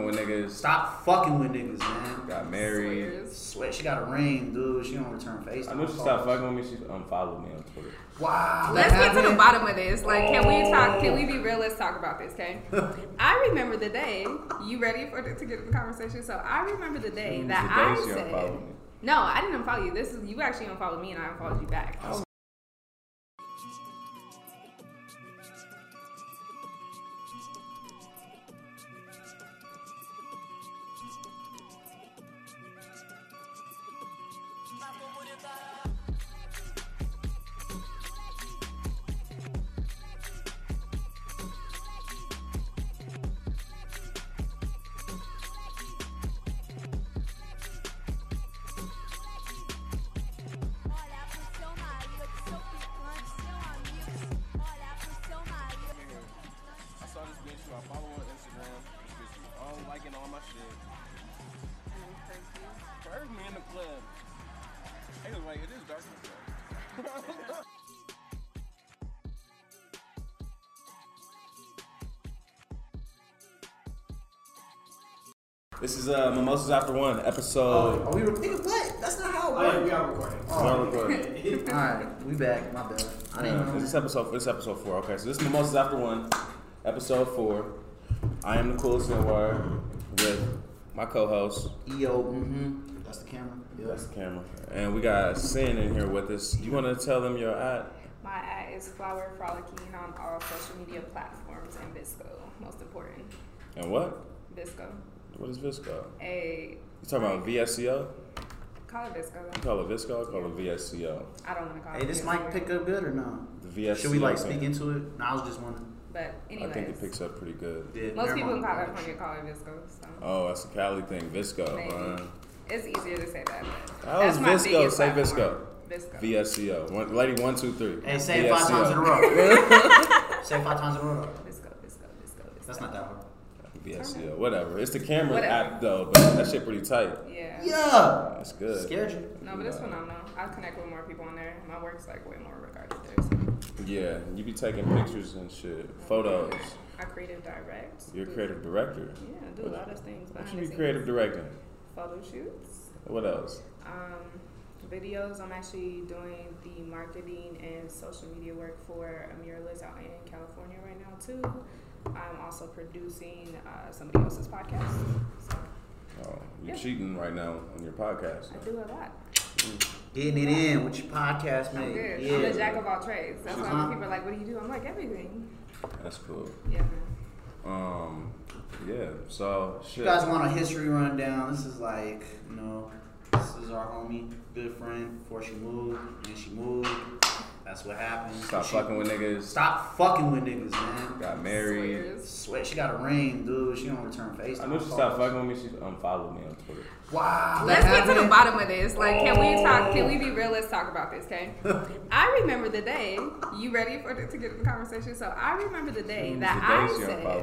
fucking with niggas. Stop fucking with niggas, man. Got married. Swear she got a ring, dude. She don't return face. I know she stopped fucking with me. She unfollowed me on Twitter. Wow. Let's get to the bottom of this. Like, can we talk? Can we be real? Let's talk about this, okay? I remember the day. You ready for to get in the conversation? So I remember the day that I said, "No, I didn't unfollow you. This is you actually unfollowed me, and I unfollowed you back." Oh. This is Mimosas After One, episode... Oh, are we recording? What? That's not how it works. We are recording. Oh, we are recording. All right, we back. My bad. I didn't know. This is episode 4. Okay, so this is Mimosas After One, episode 4. I am the coolest in the world with my co-host... Eyob. Mm-hmm. That's the camera. Yep. That's the camera. And we got Syn in here with us. You want to tell them your at? My at is FlowerFrolcing on all social media platforms and Visco, most important. And what? Visco. What is Visco? You talking about VSCO? Call it Visco. You call it Visco? Call it VSCO. I don't want to call it. Hey, this might pick up good or no? The VSCO. Should we like speak into it? No, I was just wondering. But anyway, I think it picks up pretty good. Yeah, most people in California call it Visco. So. Oh, that's a Cali thing. Visco. Right? It's easier to say that. How is Visco? Say Visco. Visco. VSCO. Lady 1, 2, 3. Hey, say it 5 times in a row. Say it 5 times in a row. Visco. That's not that hard. VSCO, whatever. It's the camera app though, but that shit pretty tight. Yeah. That's good. Scared you? No, but it's phenomenal. I connect with more people on there. My work's like way more regarded there. So. Yeah, you be taking pictures and shit, photos. I creative direct. You're a creative director. Yeah, I do a lot of things. What you be creative directing? Photo shoots. What else? Videos. I'm actually doing the marketing and social media work for a muralist out in California right now too. I'm also producing somebody else's podcast. So. Oh, you're cheating right now on your podcast. So. I do a lot. Getting it in with your podcast, man. I'm good. Yeah. I'm a jack of all trades. That's why people are like, what do you do? I'm like, everything. That's cool. Yeah, man. Yeah, so shit. You guys want a history rundown? This is like, you know, this is our homie, good friend, before she moved, and she moved. That's what happened. Stop fucking with niggas. Stop fucking with niggas, man. Got married. Swear she got a ring, dude. She don't return face. I know she stopped fucking with me. She unfollowed me on Twitter. Wow. Let's get to the bottom of this. Like, can we talk? Can we be real? Let's talk about this, okay? I remember the day. You ready for to get in the conversation? So I remember the day that I said.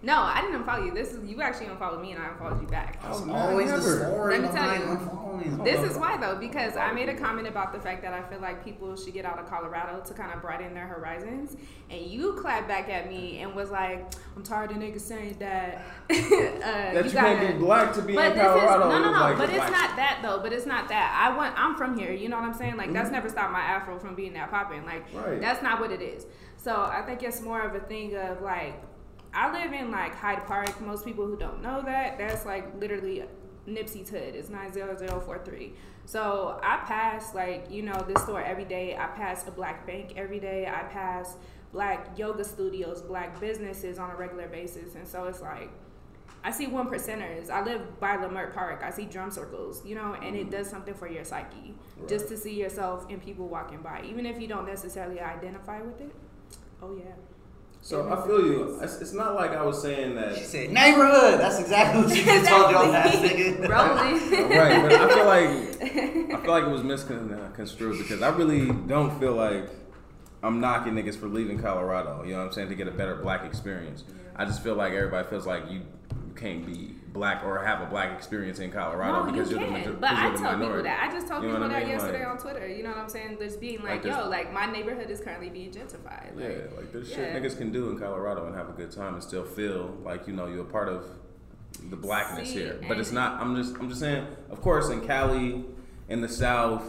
No, I didn't unfollow you. This is you actually unfollowed me, and I unfollowed you back. That's always the story. Let me tell you, this is why though, because I made a comment about the fact that I feel like people should get out of Colorado to kind of broaden their horizons, and you clapped back at me and was like, "I'm tired of niggas saying that." That you can't be black to be in Colorado. No. But it's not that though. But it's not that. I'm from here. You know what I'm saying? Like that's never stopped my afro from being that popping. Like that's not what it is. So I think it's more of a thing of like. I live in like Hyde Park. Most people who don't know that's like literally Nipsey's hood. It's 90043. So I pass like, you know, this store every day. I pass a black bank every day. I pass black yoga studios, black businesses on a regular basis. And so it's like, I see 1%ers. I live by Leimert Park. I see drum circles, you know, and it does something for your psyche just to see yourself and people walking by, even if you don't necessarily identify with it. Oh yeah. So I feel you. It's not like I was saying that. She said neighborhood. That's exactly what she told y'all last nigga. Right, but I feel like it was misconstrued because I really don't feel like I'm knocking niggas for leaving Colorado. You know what I'm saying, to get a better black experience. Yeah. I just feel like everybody feels like you can't be black or have a black experience in Colorado because you're the minority. But I tell people that. I just told people that yesterday on Twitter. You know what I'm saying? Just being like, yo, like my neighborhood is currently being gentrified. Like, there's shit niggas can do in Colorado and have a good time and still feel like, you know, you're a part of the blackness here. But it's not. I'm just saying. Of course, in Cali, in the South,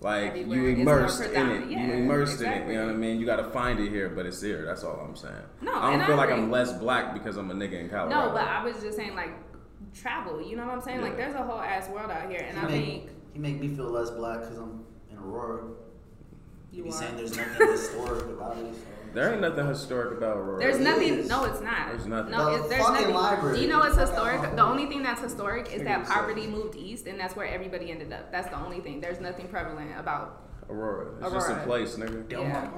like you immersed in it. Yeah, you immersed in it. You know what I mean? You got to find it here, but it's here. That's all I'm saying. No, I don't feel like I'm less black because I'm a nigga in Colorado. No, but I was just saying like travel. You know what I'm saying? Yeah. Like there's a whole ass world out here, and I think you make me feel less black because I'm in Aurora. You saying there's nothing historic about it? There ain't nothing historic about Aurora. There's nothing. No, it's not. There's nothing. No, there's nothing. Library. Do you know what's historic? The only thing that's historic is that poverty moved east, and that's where everybody ended up. That's the only thing. There's nothing prevalent about Aurora. It's just a place, nigga. Yeah.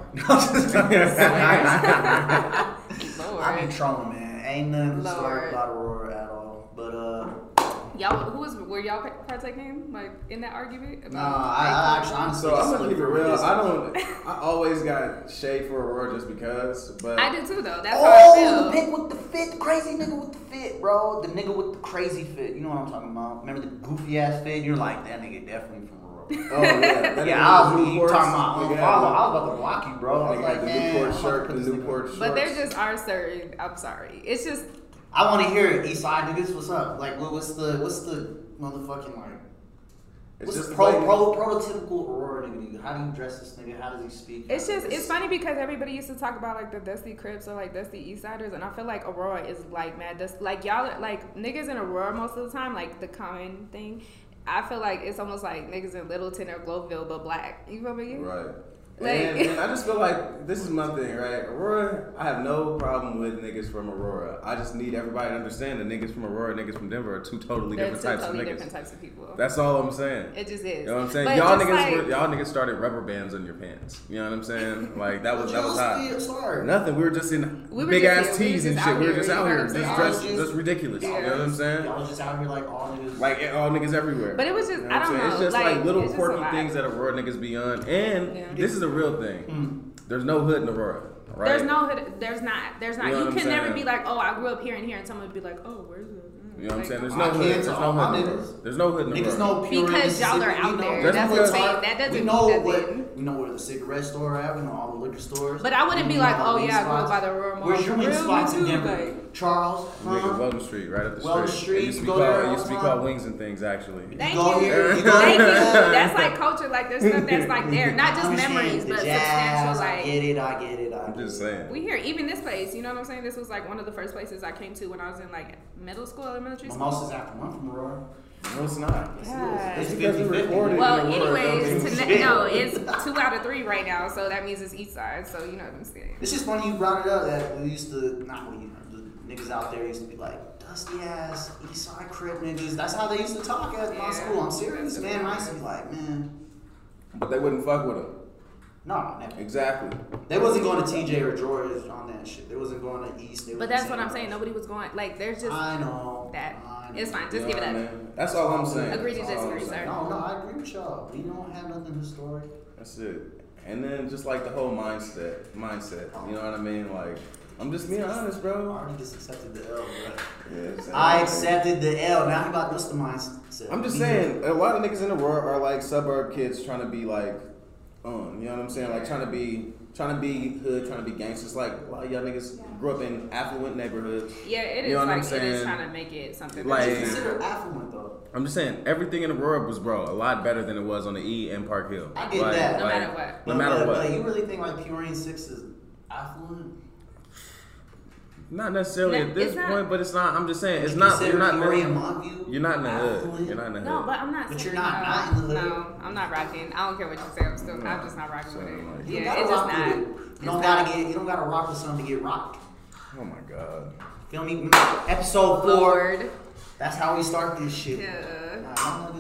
I've been trolling, man. Ain't nothing historic about Aurora at all. But y'all, were y'all partaking like in that argument? No, I actually, honestly, I'm gonna keep it real. I always got shade for Aurora just because. But I did too, though. That's how I feel. The pick with the fit, the crazy nigga with the fit, bro. The nigga with the crazy fit. You know what I'm talking about? Remember the goofy ass fit? You're like, that nigga definitely from Aurora. Oh yeah, yeah. I was about to block you, bro. I was like, the Newport shirt, the Newport shorts. But there just are certain. I'm sorry. It's just. I want to hear it, Eastside niggas. What's up? Like, what's the motherfucking like? It's what's just prototypical Aurora nigga? How do you dress this nigga? How does he speak? It's just it's funny because everybody used to talk about like the Dusty Crips or like Dusty Eastsiders, and I feel like Aurora is like mad dust. Like y'all are, like niggas in Aurora most of the time. Like the common thing, I feel like it's almost like niggas in Littleton or Globeville but black. You feel me? Right. Like, and I just feel like this is my thing, right? Aurora, I have no problem with niggas from Aurora. I just need everybody to understand that niggas from Aurora, niggas from Denver are two totally different types of niggas. They're different types of people. That's all I'm saying. It just is. You know what I'm saying? But y'all niggas, like, y'all niggas started rubber bands on your pants. You know what I'm saying? Like that was hot. Nothing. We were just in big ass tees and shit. We were just out here, just dressed, just ridiculous. You know what I'm saying? Y'all was just out here like all niggas. Like all niggas everywhere. But it was just I don't know. It's just like little quirky things that Aurora niggas be on, and this is a real thing. There's no hood in Aurora, right? There's no hood. There's not. You can never be like, oh, I grew up here and here, and someone would be like, oh, where's the? You know what I'm saying? There's no hood in Aurora. There's no pure because y'all are out there. That's what I'm saying. That doesn't mean nothing. We know where the cigarette store at. We know all the liquor stores. But I wouldn't be like, oh yeah, I grew up by the Aurora Mall. Where's your wing spots in Denver? Charles, Weldon Street, right up the street. It used to be called Wings and Things, actually. Thank you. That's like culture, like there's stuff that's like there, not just memories, but substantial. Like I get it. I'm just saying. We here, even this place. You know what I'm saying? This was like one of the first places I came to when I was in like middle school, elementary school. Mimosas After One from Aurora. No, it's not. Yes, it is. It's 50-50. Well, anyways, it's 2 out of 3 right now, so that means it's east side. So you know what I'm saying. It's just funny you brought it up that we used to niggas out there used to be like, dusty ass, Eastside Crip niggas. That's how they used to talk at my school. I'm serious, man. I used to be like, man. But they wouldn't fuck with them. No, never. Exactly. They wasn't going to TJ or George on that shit. They wasn't going to East. But that's what I'm saying. Nobody was going. Like, there's just. I know. That. I know. It's fine. Just give it up. Man. That's all I'm saying. Agree to disagree, sir. No, I agree with y'all. We don't have nothing historic. That's it. And then just like the whole mindset. You know what I mean? Like. I'm just being honest, bro. I already just accepted the L, bro. Yeah, exactly. I accepted the L. Now how about this mindset? I'm just saying, a lot of niggas in the world are like suburb kids trying to be like, you know what I'm saying? Like trying to be hood, trying to be gangsters. Like a lot of y'all niggas grew up in affluent neighborhoods. Yeah, it is. You know what I'm saying? It is trying to make it something. Like, you consider affluent though. I'm just saying, everything in Aurora was, bro, a lot better than it was on the E and Park Hill. I get that. No matter what. Like, you really think like Peoria 6 is affluent? Not necessarily at this point, but it's not. I'm just saying, it's not. You're not in the hood. You're not in the hood. No, but I'm not. But you're not in the hood. No, I'm not rocking. I don't care what you say. I'm just not rocking with it. Yeah, it's just not. You don't gotta rock with something to get rocked. Oh my god. Feel me? Episode 4. That's how we start this shit. Yeah. Y'all know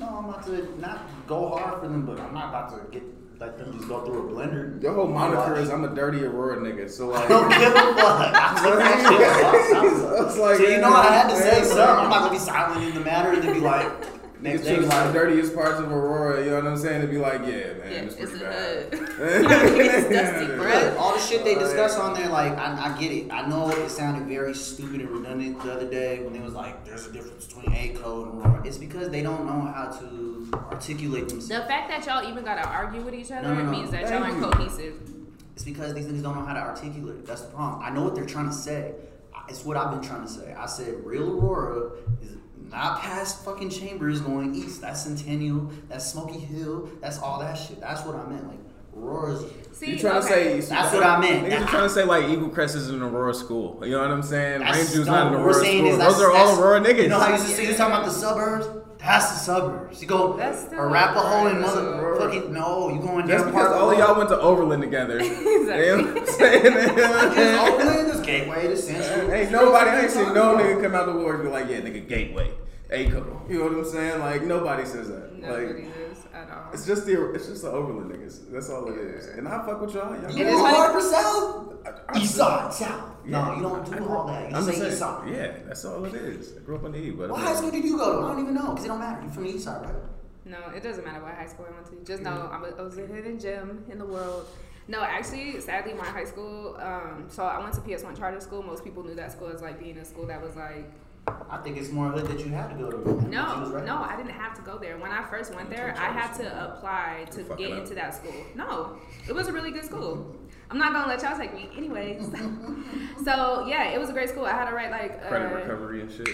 I'm about to not go hard for them, but I'm not about to get. Like them just go through a blender. Your whole moniker is I'm a dirty Aurora nigga, so like I don't give a fuck. I had to say something. I'm not gonna be silent in the matter and then be like next thing like the dirtiest parts of Aurora, you know what I'm saying? To be like, yeah, man, it's pretty bad. It's all the shit they discuss on there, like I get it. I know it sounded very stupid and redundant the other day when it was like there's a difference between A code and Aurora. It's because they don't know how to articulate themselves. The fact that y'all even gotta argue with each other means that y'all aren't cohesive. It's because these niggas don't know how to articulate. That's the problem. I know what they're trying to say. It's what I've been trying to say. I said real Aurora is not past fucking Chambers going east. That's Centennial. That's Smoky Hill. That's all that shit. That's what I meant. Like Aurora's. See, you're trying to say that's what I meant. You're trying to say like Eagle Crest is an Aurora school. You know what I'm saying? Rangeview is not an Aurora school. Those are all Aurora niggas. You know how you used to see this talking about the suburbs? That's the suburbs. You go Arapahoe and motherfucking no. You going down because all of y'all went to Overland together. Overland is Gateway to Central. Ain't nobody actually no nigga come out the war and be like, yeah, nigga, Gateway. Aco. You know what I'm saying? Like nobody says that. Nobody does at all. It's just the Overland niggas. That's all it is. And I fuck with y'all. It is hard for South. Eastside, South. No, you don't do all that. You say Eastside. Yeah, that's all it is. I grew up on the E, but what high school did you go to? I don't even know because it don't matter. You from the Eastside, right? No, it doesn't matter what high school I went to. Just know I was a hidden gem in the world. No, actually, sadly, my high school. So I went to PS1 Charter School. Most people knew that school as like being a school that was like. I think it's more hood that you have to go to. No, I didn't have to go there. When I first went there, I had to apply to get into that school. No, it was a really good school. I'm not gonna let y'all take me, anyways. So yeah, it was a great school. I had to write like credit recovery and shit.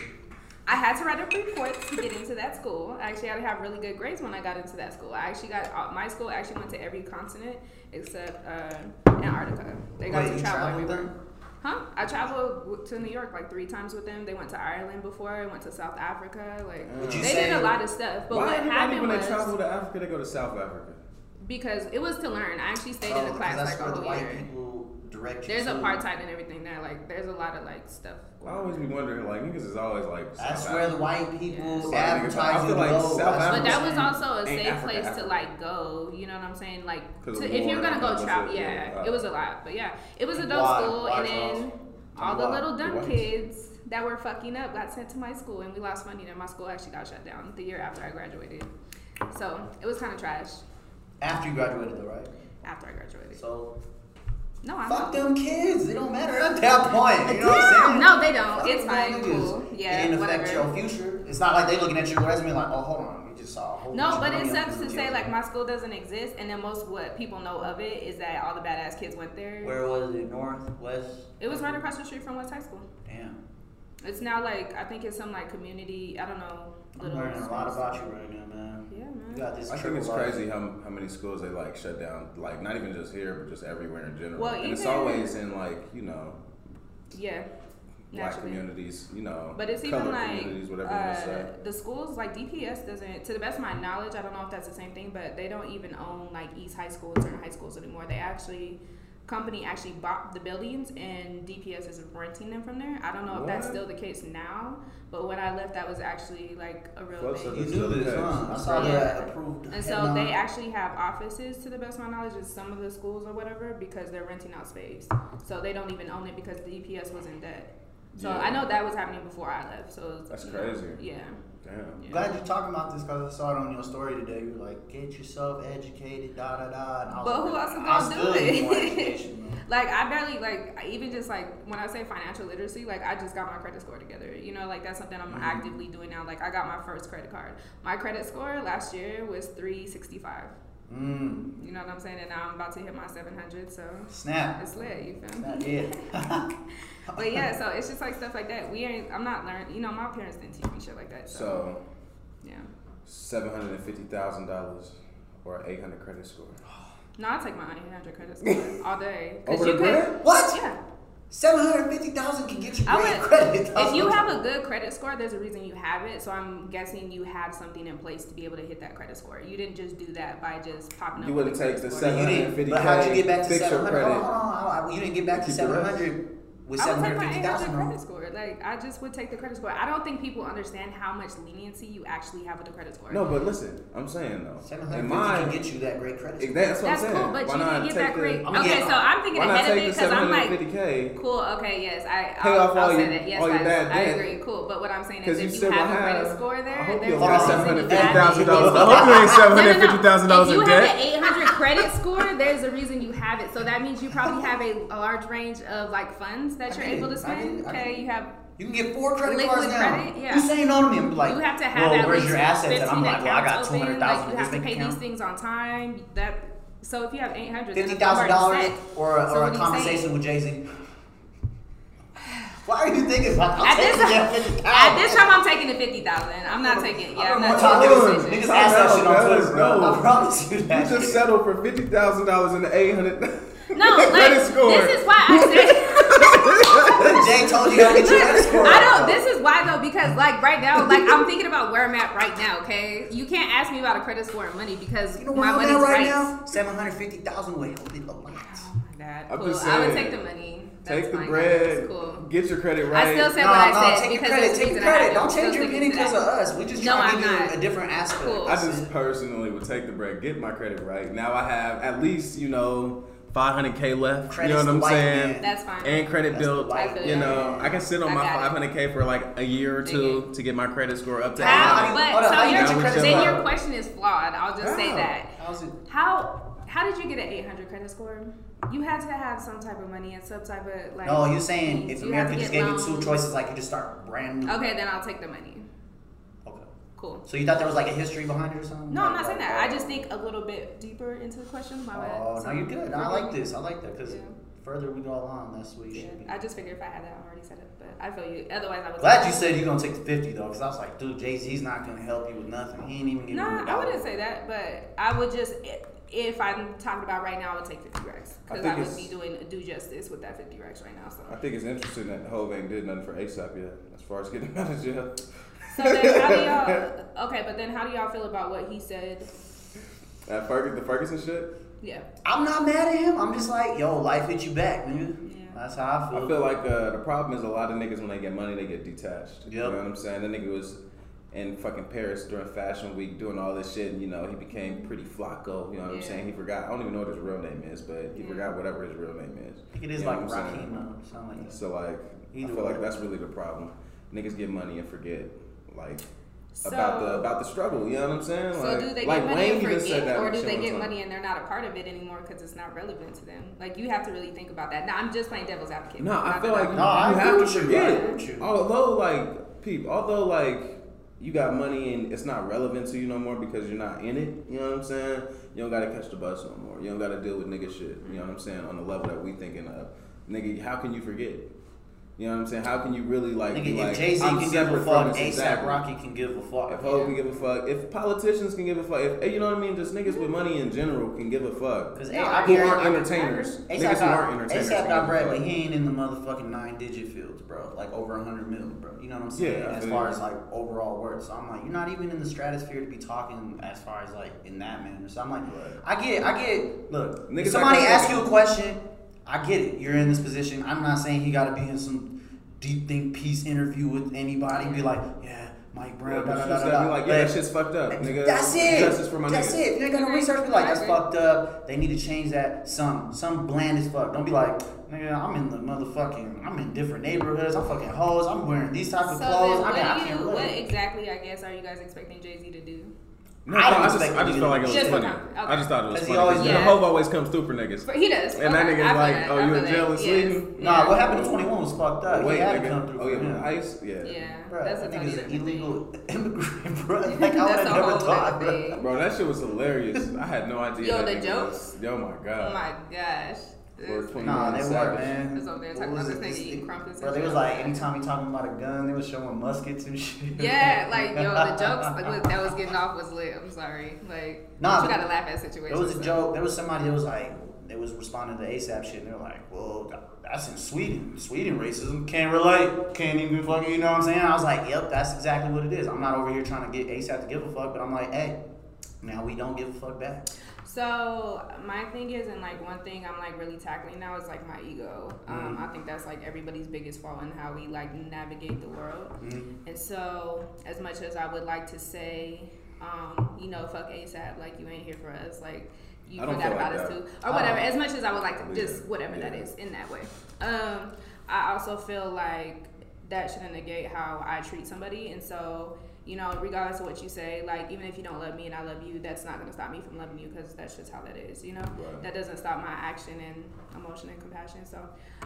I had to write a report to get into that school. I actually had to have really good grades when I got into that school. I actually got my school actually went to every continent except Antarctica. They got to travel everywhere. Huh? I traveled to New York like 3 times with them. They went to Ireland before. I went to South Africa. Like they did a lot of stuff. But what happened was they travel to Africa. They go to South Africa because it was to learn. I actually stayed in a class like all the white people direct. There's apartheid and everything there. Like there's a lot of like stuff. I always be wondering like niggas is always like that's where the white people advertise like South Africa. But that was also a safe place to like go. You know what I'm saying? Like if you're gonna go travel, yeah, it was a lot. But yeah, it was adult school, and then all the little dumb kids that were fucking up got sent to my school, and we lost money. And my school actually got shut down the year after I graduated. So it was kind of trash. After you graduated, though, right? After I graduated. So. No, I fuck them kids. They don't matter at that point. You know what I'm saying? No, they don't. Fuck it's fine. Cool. Yeah, it didn't affect your future. It's not like they looking at your resume like, oh, hold on, you just saw a whole no, but it sucks to say like my school doesn't exist, and then most what people know of it is that all the badass kids went there. Where was it? North, west? It was right across the street from West High School. Damn. It's now like I think it's some like community. I don't know. I'm learning a lot about you right now, man. I think it's crazy how many schools they like shut down, like not even just here, but just everywhere in general. Well, and it's always in like yeah, black naturally. Communities, but it's color even like whatever the schools like DPS doesn't, to the best of my knowledge, I don't know if that's the same thing, but they don't even own like East High School, certain high schools anymore. They actually. Company actually bought the buildings and DPS is renting them from there. I don't know if that's still the case now, but when I left, that was actually like a real thing. You knew this, huh? I saw that approved. And so they actually have offices, to the best of my knowledge, at some of the schools or whatever, because they're renting out space. So they don't even own it because the DPS was in debt. So I know that was happening before I left. So that's crazy. Yeah. Damn. Yeah. Glad you're talking about this because I saw it on your story today. You were like, get yourself educated, da da da. And I was but who else is going to do it? Like, I barely, like, even just like when I say financial literacy, like, I just got my credit score together. You know, like, that's something I'm actively doing now. Like, I got my first credit card. My credit score last year was 365. You know what I'm saying? And now I'm about to hit my 700, so snap. It's lit, you feel me? Yeah. But yeah, so it's just like stuff like that. I'm not learning, my parents didn't teach me shit like that. So yeah. $750,000 or 800 credit score. No, I'll take my 800 credit score all day. Over the credit? What? Yeah. $750,000 can get you great credit. If you have a good credit score, there's a reason you have it. So I'm guessing you have something in place to be able to hit that credit score. You didn't just do that by just popping up. You wouldn't take the 750. But how'd you get back to 700? Hold on. You didn't get back to 700. With I would take my 800 credit score. Like, I just would take the credit score. I don't think people understand how much leniency you actually have with the credit score. No, but listen, I'm saying though. 750 can get you that great credit score. That's what I'm saying. That's cool, but why you didn't get that great. Okay, so I'm thinking ahead of it because I'm like, cool, okay, yes. I'll say that. Yes, I agree. Cool. But what I'm saying is if you have a credit score there, there's $750,000. I hope you ain't $750,000 in debt. If you have an 800 credit score, there's a reason you have it. So that means you probably have a large range of like funds that you're able to spend. Okay, you can get 4 credit cards now. Yeah. This ain't on them. Like, you have to have that. Where's your assets? And I'm like, well, I got 200,000. You have to pay these things on time. So if you have $850,000 or a conversation with Jay-Z. Why are you thinking about at this time, I'm taking the 50,000. I'm not taking. Yeah, I'm not taking the decision. Niggas ask that shit on Twitter, bro. I promise you that. You just settled for $50,000 in the 800. No, like, this is why I said. Jay told you how to get your credit score. I don't. This is why though, because like right now, like I'm thinking about where I'm at right now. Okay, you can't ask me about a credit score and money because you know my money's right now. 750,000 away. A lot. Oh my god. Cool. I would take the money. Take the bread, cool. Get your credit right. I still say what I said. Take your credit, take your credit. Don't change your opinion because of us. We just try to give you a different aspect. Cool. I just personally would take the bread, get my credit right. Now I have at least, you know, 500K left. Credit's, you know what I'm saying? Man. That's fine. And credit built. You know, I can sit on my 500K for like a year or two to get my credit score up to. How? But so then your question is flawed. I'll just say that. How did you get an 800 credit score? You had to have some type of money and some type of like. No, you're saying if America just gave you two choices, like you just start brand new. Okay, then I'll take the money. Okay. Cool. So you thought there was like a history behind it or something? No, I'm not saying that. I just think a little bit deeper into the question. My bad. Oh, no, you're good. I like this. I like that because further we go along, that's what you should be. I just figured if I had that, I already said it, but I feel you. Otherwise, I was glad you said you're gonna take the 50 though, because I was like, dude, Jay-Z's not gonna help you with nothing. He ain't even giving you. No, I wouldn't say that, but I would just. If I'm talking about right now, I would take 50 racks because I would be doing due justice with that 50 racks right now. So I think it's interesting that Hov ain't did nothing for A$AP yet, as far as getting out of jail. So then, how do y'all? Okay, but then how do y'all feel about what he said? That the Ferguson shit. Yeah, I'm not mad at him. I'm just like, yo, life hit you back, nigga. Yeah. That's how I feel. I feel like the problem is a lot of niggas when they get money, they get detached. Yep. You know what I'm saying? That nigga was. In fucking Paris during Fashion Week doing all this shit, and you know, he became pretty Flacco, you know what I'm saying? He forgot, I don't even know what his real name is, but he forgot whatever his real name is. I think it is, you know, like Rocky, something like that. So like, I feel like that's really the problem. Niggas get money and forget, like, so, about the struggle, you know what I'm saying? So like, do they get money and forget, or do they get money and they're not a part of it anymore because it's not relevant to them? Like, you have to really think about that. Now, I'm just playing devil's advocate. No, I feel like, no, I have to forget. Although, like, you got money and it's not relevant to you no more because you're not in it, you know what I'm saying? You don't got to catch the bus no more. You don't got to deal with nigga shit, you know what I'm saying, on the level that we thinking of. Nigga, how can you forget? You know what I'm saying? How can you really, like, nigga, if Jay-Z can give a fuck, A$AP Rocky can give a fuck. If Hov can give a fuck, if politicians can give a fuck, if, you know what I mean? Just niggas with money in general can give a fuck. Because who aren't entertainers. Niggas who aren't entertainers. A$AP got bread, but he ain't in the motherfucking 9-digit fields, bro. Like, over 100 mil, bro. You know what I'm saying? Yeah, as far as, like, overall worth. So I'm like, you're not even in the stratosphere to be talking as far as, like, in that manner. So I'm like, I get, look, if somebody asks you a question, I get it. You're in this position. I'm not saying he got to be in some deep think peace interview with anybody and be like, yeah, Mike Brown, da-da-da-da-da. Like, yeah, that shit's fucked up, nigga. That's it. Justice for my niggas. That's it. If you ain't got no research, be like, that's fucked up. They need to change that. Some bland as fuck. Don't be like, nigga, I'm in the motherfucking, I'm in different neighborhoods. I'm fucking hoes. I'm wearing these types of clothes. What exactly, I guess, are you guys expecting Jay-Z to do? No, I just felt like it was funny. Okay. I just thought it was funny. Hov always comes through for niggas. He does. And that nigga's like, oh, you in jail in Sweden? Nah, what happened to 21 was fucked up. He had to come through for him. ICE? Yeah. Yeah, bro, that's that nigga's an illegal immigrant, bro. Like, I would have never thought, bro, that shit was hilarious. I had no idea. Yo, the jokes? Yo, my God. Oh, my gosh. Nah, they were, man. They was like, anytime he talking about a gun, they was showing muskets and shit. Yeah, like, yo, the jokes like, that was getting off was lit. I'm sorry. Like, you gotta laugh at situations. It was a joke. There was somebody that was like, they was responding to A$AP shit, and they were like, well, that's in Sweden. Sweden racism. Can't relate. Can't even fucking, you know what I'm saying? I was like, yep, that's exactly what it is. I'm not over here trying to get A$AP to give a fuck, but I'm like, hey, now we don't give a fuck back. So my thing is, and like one thing I'm like really tackling now is like my ego. I think that's like everybody's biggest flaw in how we like navigate the world. And so as much as I would like to say, you know, fuck A$AP, like you ain't here for us, like you forgot about us too, or whatever. As much as I would like to just whatever that is in that way. I also feel like that shouldn't negate how I treat somebody. And so, you know, regardless of what you say, like, even if you don't love me and I love you, that's not gonna stop me from loving you, because that's just how that is, you know? Right. That doesn't stop my action and emotion and compassion. So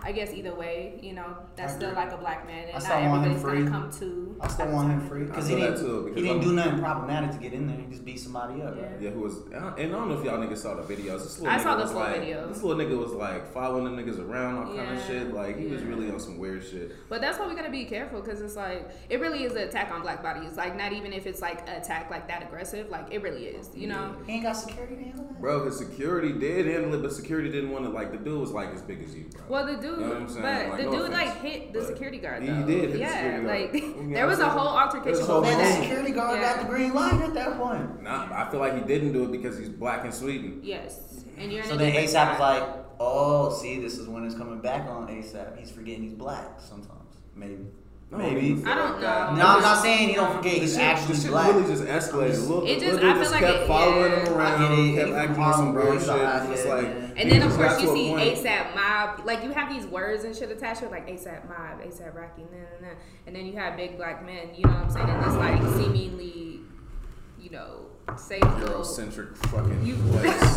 I guess either way, you know, that's still like a black man, and not everybody's gonna come to. I still want him free, because he didn't do nothing problematic to get in there. He just beat somebody up. Yeah, right? Yeah, who was, and I don't know if y'all niggas saw the videos. I saw this little video. This little nigga was like following them niggas around, all kind of shit. Like, he was really on some weird shit. But that's why we gotta be careful, because it's like, it really is an attack on black bodies. Like, not even if it's like an attack like that aggressive, like it really is, you know. He ain't got security to handle it, bro. His security did handle it, but security didn't want to. Like, the dude was like as big as you, bro. Well, the dude, you know what I'm saying? But like, the dude like hit the security guard. Though. He did, hit the security guard. Like, there was a whole altercation. The security guard got the green light at that point. Nah, I feel like he didn't do it because he's black in Sweden. Yes, and you're. So then A$AP was like, "Oh, see, this is when it's coming back on A$AP. He's forgetting he's black sometimes, maybe." Maybe. I don't know. No, I'm not saying you don't forget. He's actually black. It really just escalated. It just kept following him around, kept acting on some bro shit. And then, of course, you see A$AP Mob. Like, you have these words and shit attached to it, like A$AP Mob, A$AP Rocky, nah. And then you have big black men, you know what I'm saying? And it's like seemingly, you know, Eurocentric fucking place.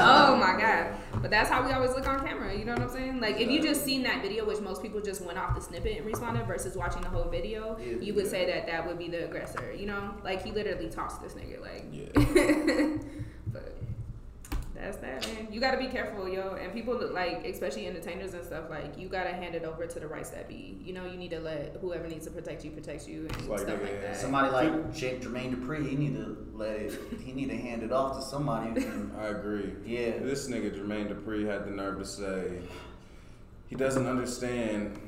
Oh my god. But that's how we always look on camera, you know what I'm saying? Like, if you just seen that video, which most people just went off the snippet and responded versus watching the whole video, you would say that that would be the aggressor, you know? Like, he literally tossed this nigga, like. Yeah. But that's that, man. You gotta be careful, yo. And people, like, especially entertainers and stuff, like, you gotta hand it over to the rights that be. You know, you need to let whoever needs to protect you and like, stuff like that. Somebody like Jermaine Dupri, he need to hand it off to somebody. I agree. Yeah. This nigga Jermaine Dupri had the nerve to say he doesn't understand,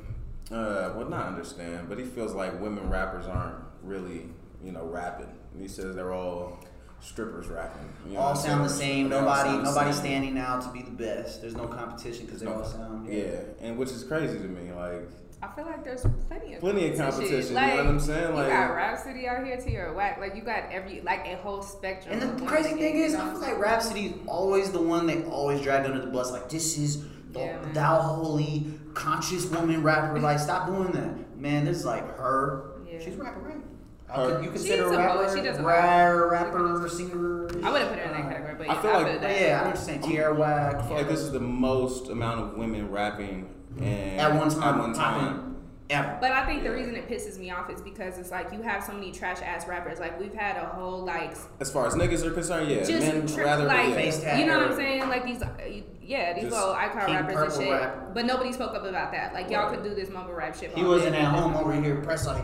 well, not understand, but he feels like women rappers aren't really, you know, rapping. And he says they're all strippers rapping. You know, all sound the same. Nobody's standing out to be the best. There's no competition because they all sound. Yeah, and which is crazy to me. Like, I feel like there's plenty of competition. Like, you know what I'm saying? Like, you got Rhapsody out here to your whack. Like, you got a whole spectrum. And the crazy thing is, I feel like Rhapsody is always the one they always dragged under the bus. Like, this is thou holy conscious woman rapper. Like, stop doing that, man. This is like her. Yeah. She's rapping right. You consider her a rapper, singer. I wouldn't put her in that category, but I feel like, I understand. Tierwack. Like, this is the most amount of women rapping and at one time. Ever. But I think the reason it pisses me off is because it's like you have so many trash ass rappers. Like, we've had a whole as far as niggas are concerned, men rather you know what I'm saying? Like, these little icon rappers and shit. Rapper. But nobody spoke up about that. Like, y'all could do this mumble rap shit. He wasn't at home over here press like.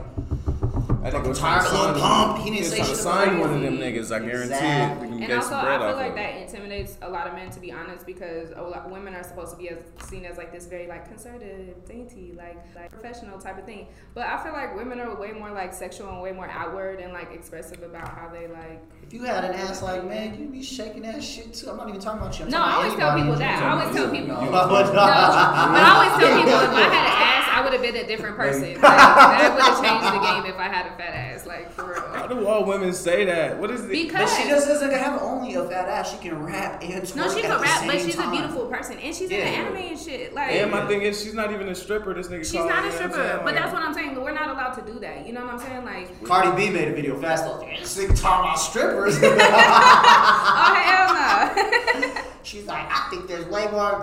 I think we're trying to sign one of them niggas, I guarantee it. We can get some bread off. And also, I feel like that intimidates a lot of men, to be honest, because women are supposed to be seen as like this very like conservative, dainty, like professional type of thing. But I feel like women are way more like sexual and way more outward and like expressive about how they like. If you had an ass like, man, you'd be shaking that shit too. I'm not even talking about you. No, I always tell people that. I always tell people. No, but I always tell people if I had an ass, I would have been a different person. Like, that would have changed the game if I had a fat ass, like, for real. How do all women say that? What is it? Because but she just doesn't have only a fat ass. She can rap and twerk. No, she can rap, but she's a beautiful person, and she's in the anime and shit. Like, and my thing is, she's not even a stripper. This nigga. She's not a stripper, like, but that's what I'm saying. We're not allowed to do that. You know what I'm saying? Like, Cardi B made a video fast off. Sick talking about strippers. Oh hell no. She's like, I think there's way more. But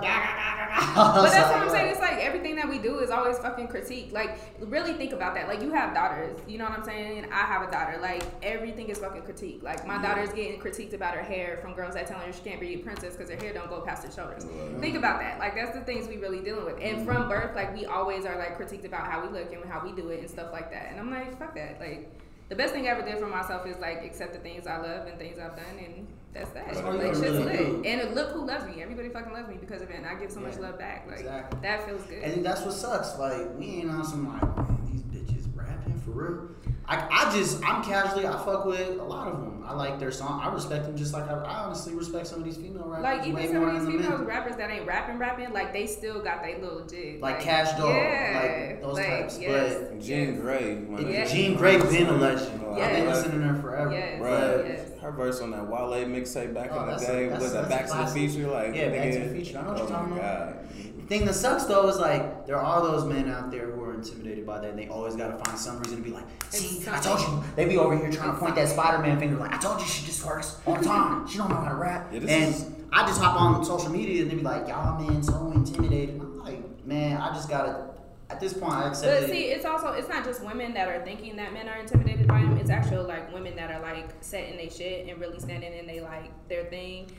that's what I'm saying. It's like everything that we do is always fucking critique. Like, really think about that. Like, you have daughters. You know what I'm saying? I have a daughter. Like, everything is fucking critique. Like, my daughter's getting critiqued about her hair from girls that tell her she can't be a princess because her hair don't go past her shoulders. Think about that. Like, that's the things we really dealing with. And from birth, like, we always are like critiqued about how we look and how we do it and stuff like that. And I'm like, fuck that. Like, the best thing I ever did for myself is like accept the things I love and things I've done, and that's that. Like, shit's lit. And look who loves me. Everybody fucking loves me because of it, and I give so much love back. Like, that feels good. And that's what sucks. Like, we ain't on some like, man, these bitches rapping for real. I'm casually, I fuck with a lot of them. I like their song. I respect them just like I honestly respect some of these female rappers. Like, even some of these female rappers that ain't rapping, like, they still got their little jig. Like Cash Doll, like those types. But Jean Grey been a legend. I've been listening to her forever. But her verse on that Wale mixtape back in the day with the Back to the Future. Like, yeah, Back to the Future. I know what you're talking about. The thing that sucks, though, is like there are those men out there who are intimidated by that, and they always got to find some reason to be like, see, I told you. They be over here trying to point that Spider-Man finger like, I told you she just twerks all the time. She don't know how to rap. Yeah, and I just hop on social media and they be like, y'all man, so intimidated. And I'm like, man, I just got to. At this point, I accept it. But see, it's also, it's not just women that are thinking that men are intimidated by them. It's actually like women that are like setting their shit and really standing in they like their thing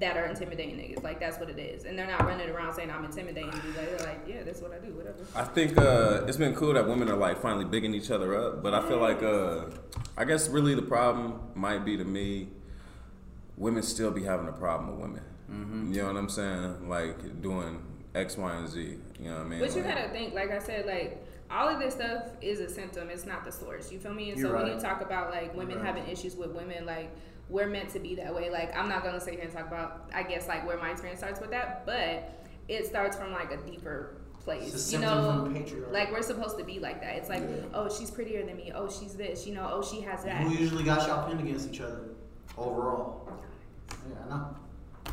that are intimidating niggas. Like, that's what it is. And they're not running around saying I'm intimidating you. They're like, yeah, that's what I do, whatever. I think it's been cool that women are like finally bigging each other up. But I feel like, I guess really the problem might be to me, women still be having a problem with women. Mm-hmm. You know what I'm saying? Like doing X, Y, and Z. You know what I mean? But you gotta think, like I said, like all of this stuff is a symptom. It's not the source. You feel me? And so when you talk about like women having issues with women, like we're meant to be that way. Like I'm not gonna sit here and talk about, I guess, like where my experience starts with that, but it starts from like a deeper place. You know, like we're supposed to be like that. It's like, oh, she's prettier than me. Oh, she's this. You know, oh, she has that. We usually got y'all pinned against each other overall. Yeah, I know.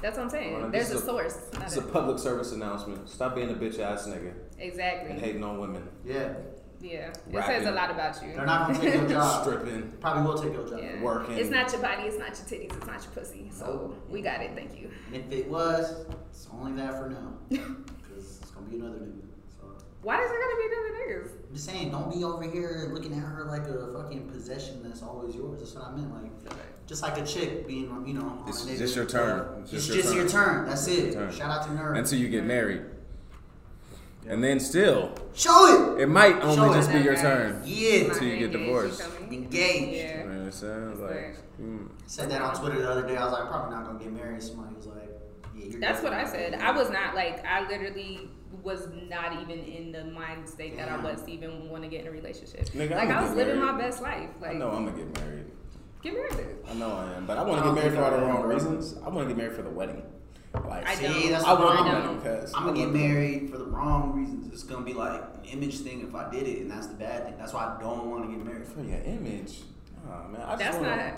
That's what I'm saying. There's a source. It's a public service announcement. Stop being a bitch ass nigga. Exactly. And hating on women. Yeah. Yeah. Rapping. It says a lot about you. They're not going to take your job. Stripping. Probably will take your job. Yeah. Working. It's not your body. It's not your titties. It's not your pussy. So we got it. Thank you. If it was, it's only that for now. Because it's going to be another nigga. So. Why is there going to be another niggas? I'm just saying, don't be over here looking at her like a fucking possession that's always yours. That's what I meant. Like, just like a chick being, you know, it's just your turn. It's just your turn. That's it. Shout out to Nerd. Until you get married. Yeah. And then still. Show it! It might only just be your turn. Yeah. Until you get divorced. Engaged. Yeah. You know what I'm saying? Like, said that on Twitter the other day. I was like, I'm probably not going to get married. Somebody was like, yeah, you're That's what I said. I was not like, I literally was not even in the mind state that I was to even want to get in a relationship. Nigga, like, I was living my best life. Like, I know I'm going to get married. Get married. I know I am, but I want to get married for all the wrong reasons. I want to get married for the wedding. Like, I'm gonna get married for the wrong reasons. It's gonna be like an image thing if I did it, and that's the bad thing. That's why I don't want to get married for your image. Oh, man,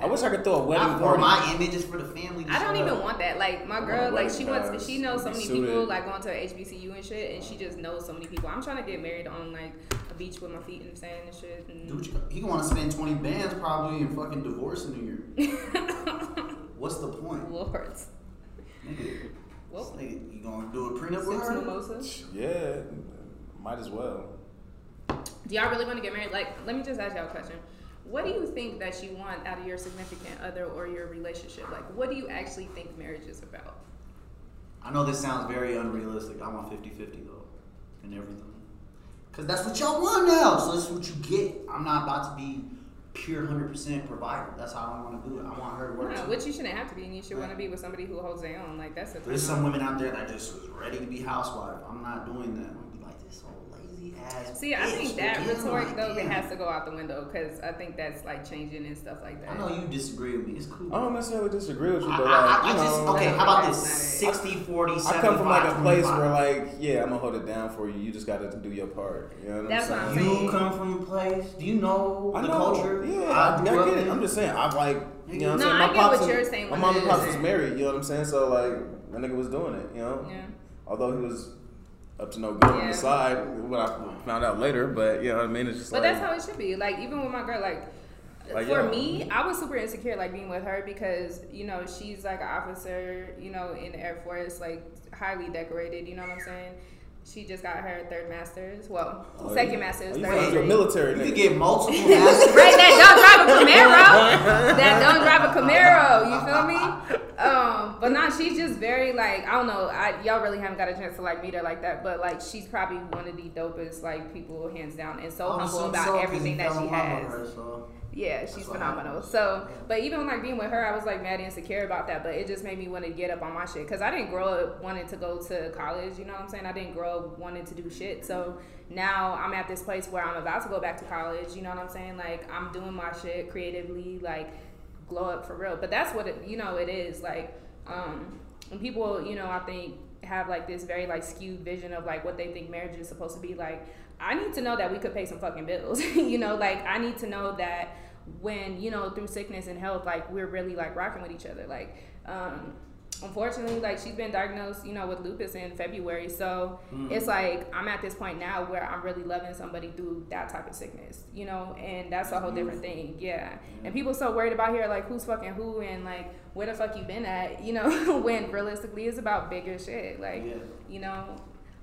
I wish I could throw a wedding party. My image is for the family. I don't even want that. Like my girl, like she knows so many people, like going to HBCU and shit, and she just knows so many people. I'm trying to get married on like a beach with my feet in the sand and shit. And dude, you want to spend 20 bands probably and fucking divorce in a year. What's the point? Lords. Nigga, well, you gonna do a prenup with her? Mimosas? Yeah, might as well. Do y'all really want to get married? Like, let me just ask y'all a question. What do you think that you want out of your significant other or your relationship? Like, what do you actually think marriage is about? I know this sounds very unrealistic. I want 50-50, though, and everything. Because that's what y'all want now, so that's what you get. I'm not about to be pure 100% provider. That's how I want to do it. I want her to work. No, which you shouldn't have to be, and you should want to be with somebody who holds their own. Like, that's the thing. There's some women out there that just was ready to be housewife. I'm not doing that. See, I think that rhetoric, though, it has to go out the window because I think that's, like, changing and stuff like that. I know you disagree with me. It's cool. I don't necessarily disagree with you, but, okay, how about this? 60-40, 75-25. I come from, like, a place where, like, yeah, I'm going to hold it down for you. You just got to do your part. You know what I'm saying? That's what I'm saying. You come from a place. Do you know the culture? Yeah, I get it. I'm just saying. I've, like, you know what I'm saying? I get what you're saying. My mom and pops was married, you know what I'm saying? So, like, that nigga was doing it, you know? Yeah. Although he was up to no good on the side, what I found out later, but you know what I mean? It's just but that's how it should be. Like, even with my girl, like for me, I was super insecure, like, being with her because, you know, she's, like, an officer, you know, in the Air Force, like, highly decorated, you know what I'm saying? She just got her third master's. Well, second master's. Third master's. You're a military nigga. You can get multiple masters. Right? That don't drive a Camaro. You feel me? But not, she's just very, like, I don't know, y'all really haven't got a chance to, like, meet her like that, but, like, she's probably one of the dopest, like, people, hands down, and so humble about everything that she has. Her, so. Yeah, she's phenomenal. So, but even, like, being with her, I was, like, mad insecure about that, but it just made me want to get up on my shit, because I didn't grow up wanting to go to college, you know what I'm saying? I didn't grow up wanting to do shit, so now I'm at this place where I'm about to go back to college, you know what I'm saying? Like, I'm doing my shit creatively, like, glow up for real. But that's what it is like. When people, you know, I think have like this very like skewed vision of like what they think marriage is supposed to be like. I need to know that we could pay some fucking bills. You know, like I need to know that when, you know, through sickness and health, like, we're really, like, rocking with each other. Like, unfortunately, like, she's been diagnosed, you know, with lupus in February. So it's like, I'm at this point now where I'm really loving somebody through that type of sickness, you know, and that's a whole different thing. Yeah. And people so worried about here, like, who's fucking who and, like, where the fuck you been at, you know, when realistically it's about bigger shit. Like, you know,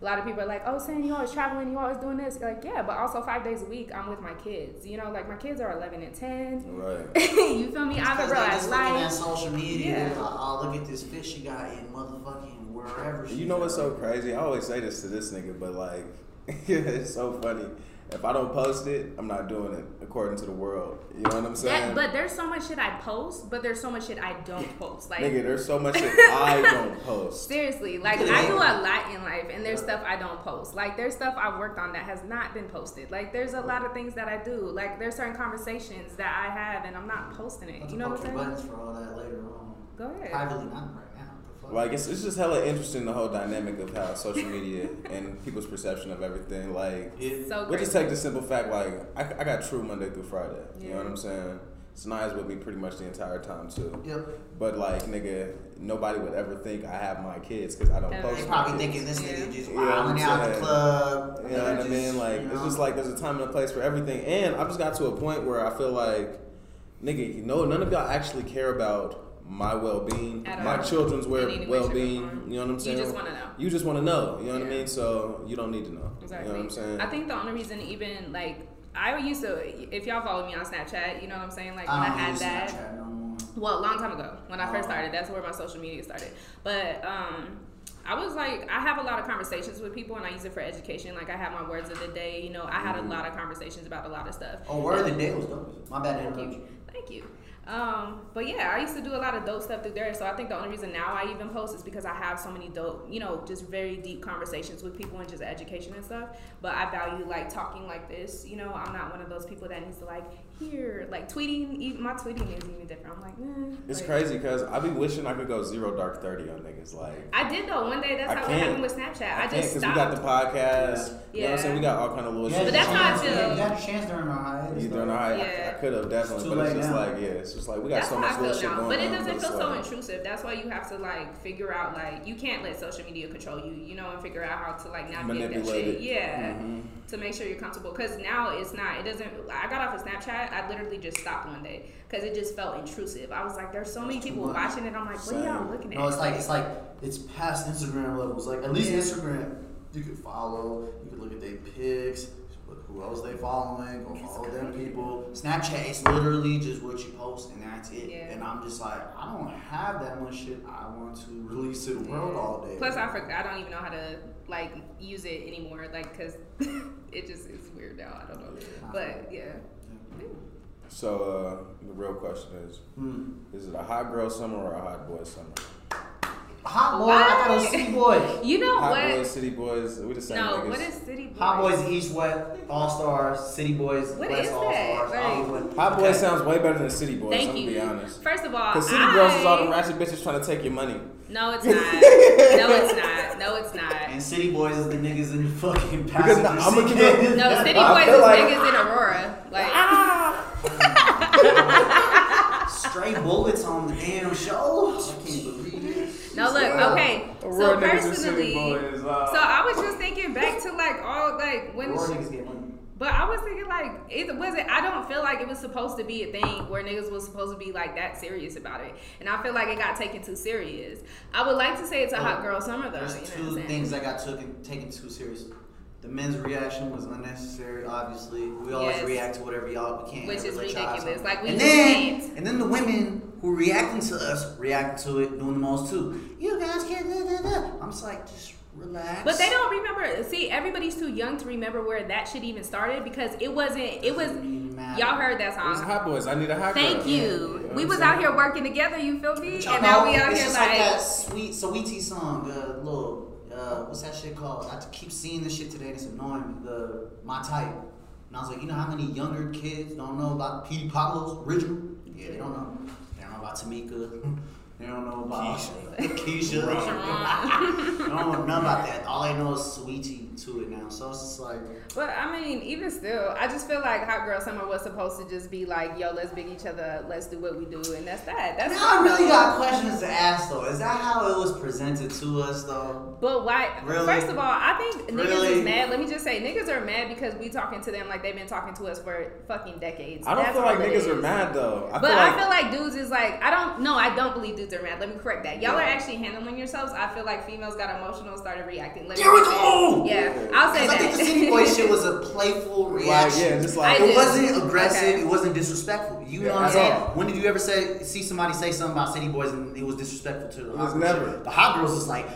a lot of people are like, oh, Syn, you always traveling, you always doing this. You're like, yeah, but also 5 days a week, I'm with my kids. You know, like, my kids are 11 and 10. Right. You feel me? I've been realized life. Looking at social media, I'll look at this fish she got in motherfucking wherever she You know what's so crazy? I always say this to this nigga, but, like, it's so funny. If I don't post it, I'm not doing it according to the world. You know what I'm saying? That, but there's so much shit I post, but there's so much shit I don't post. Like, nigga, there's so much shit I don't post. Seriously. Like, I do a lot in life, and there's stuff I don't post. Like, there's stuff I've worked on that has not been posted. Like, there's a lot of things that I do. Like, there's certain conversations that I have, and I'm not posting it. You know what I'm saying? Buttons for all that later on. Go ahead. Privately, not right now. Like, it's just hella interesting, the whole dynamic of how social media and people's perception of everything. Like, we'll just take the simple fact, like, I got true Monday through Friday. You know what I'm saying? Sanaya's with me pretty much the entire time, too. But, like, nigga, nobody would ever think I have my kids because I don't post. They probably thinking this nigga just wilding out at the club. You know what I mean? Like, it's just like there's a time and a place for everything. And I just got to a point where I feel like, nigga, you know, none of y'all actually care about my well-being, my children's well-being, you know what I'm saying? You just want to know. You just want to know, you know what I mean? So you don't need to know. Exactly. You know what I'm saying? I think the only reason even, like, I used to, if y'all follow me on Snapchat, you know what I'm saying? Like, when I had that, well, a long time ago, when I first started, that's where my social media started. But, I was like, I have a lot of conversations with people, and I use it for education. Like, I have my words of the day, you know, I had a lot of conversations about a lot of stuff. Oh, word of the day was dope. My bad, Thank you. But yeah, I used to do a lot of dope stuff through there, so I think the only reason now I even post is because I have so many dope, you know, just very deep conversations with people and just education and stuff. But I value, like, talking like this, you know. I'm not one of those people that needs to, like, hear, like, tweeting. Even, my tweeting is even different. I'm like, it's like, crazy because I be wishing I could go 0 dark 30 on niggas. Like, I did though one day. That's how it happened with Snapchat. I just stopped. We got the podcast. Yeah. You know what I'm saying? We got all kind of little shit. But that's how I feel. You got a chance during our hiatus. I could have definitely, but it's just now. It's just like we got so much little shit going on. But it doesn't feel so intrusive. That's why you have to, like, figure out, like, you can't let social media control you, you know, and figure out how to, like, navigate that shit. To make sure you're comfortable. Because now it's not, it doesn't, I got off of Snapchat, I literally just stopped one day because it just felt intrusive. I was like, there's so many people watching it. I'm like, what are y'all looking at? No, it's past Instagram levels. Like, at least Instagram, you could follow, you could look at their pics, who else they following, go follow them people. Snapchat is literally just what you post and that's it. Yeah. And I'm just like, I don't have that much shit. I want to release to the world all day. Plus, I don't even know how to, like, use it anymore. Like, cause it just is weird now. I don't know. But yeah. So the real question is, is it a hot girl summer or a hot boy summer? Hot boy, I got a city boy. You know hot what? Hot boys, city boys. We the same. No, niggas. What is city boys? Hot boys, East West, All Stars. City boys, what West, All Stars. Like, hot boy sounds way better than city boys. Thank you. I'm gonna be honest. First of all, because city girls is all the ratchet bitches trying to take your money. No, it's not. No, it's not. And city boys is the niggas in the fucking passenger seat. No, city boys is like, niggas in Aurora. Like. Straight bullets on the damn show. I can't believe it. No, look, okay. So personally, so I was just thinking back to, like, all, like, when but I was thinking, like, it wasn't, I don't feel like it was supposed to be a thing where niggas was supposed to be, like, that serious about it. And I feel like it got taken too serious. I would like to say it's a hot girl summer, though. There's two things that got taken too serious. The men's reaction was unnecessary, obviously. We always react to whatever y'all can. Which is ridiculous. Like, we and then the women who reacting to us, reacting to it, doing the most too. You guys can't I'm just like, just relax. But they don't remember. See, everybody's too young to remember where that shit even started because it wasn't, it was, y'all heard that song. It was hot boys. I need a hot girl. Thank you. You know we was out here working together, you feel me? And now we out here like that sweet, sweetie song, little. What's that shit called? I keep seeing this shit today and it's annoying me. My Type. And I was like, you know how many younger kids don't know about Petey Pablo's original? Yeah, they don't know. They don't know about Tamika. They don't know about Keisha. They don't know nothing about that. All they know is Sweetie. to it now. So it's just like. Well, I mean, even still, I just feel like Hot Girl Summer was supposed to just be like, yo, let's big each other up, let's do what we do, and that's that. That's now I really got questions to ask though. Is that how it was presented to us though? But why? Really? First of all, I think niggas is mad. Let me just say, niggas are mad because we talking to them like they've been talking to us for fucking decades. I don't feel like niggas are mad though. I feel like dudes is like, I don't believe dudes are mad. Let me correct that. Y'all are actually handling yourselves. I feel like females got emotional, started reacting. Let me yeah, I'll say that. I think the city boy shit was a playful reaction. Like, yeah, just like, it wasn't aggressive. Okay. It wasn't disrespectful. You know what I'm saying? When did you ever see somebody say something about city boys and it was disrespectful to them? It was never. The hot girls was like,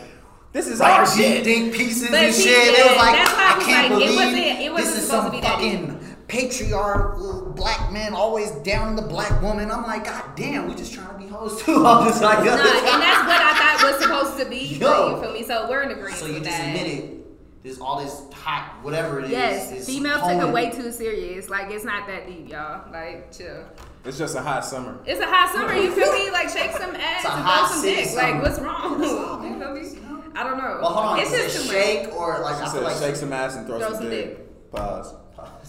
this is our shit. Dink pieces and shit. They was like, I can't believe this is some fucking patriarchal black man always down the black woman. I'm like, god damn, we just trying to be hoes too. I'm just like, yo. Nah, and that's what I thought was supposed to be. Yo. You feel me? So we're in agreement. So you just admitted there's all this hot whatever it is. Yes, females took it way too serious. Like, it's not that deep, y'all. Like, chill. It's just a hot summer. It's a hot summer. You feel me? Like, shake some ass and throw some dick. Like, what's wrong? You feel me? I don't know. Well, hold on. It's just too shake much. Or like, I feel like shake some ass and throw some dick. Pause.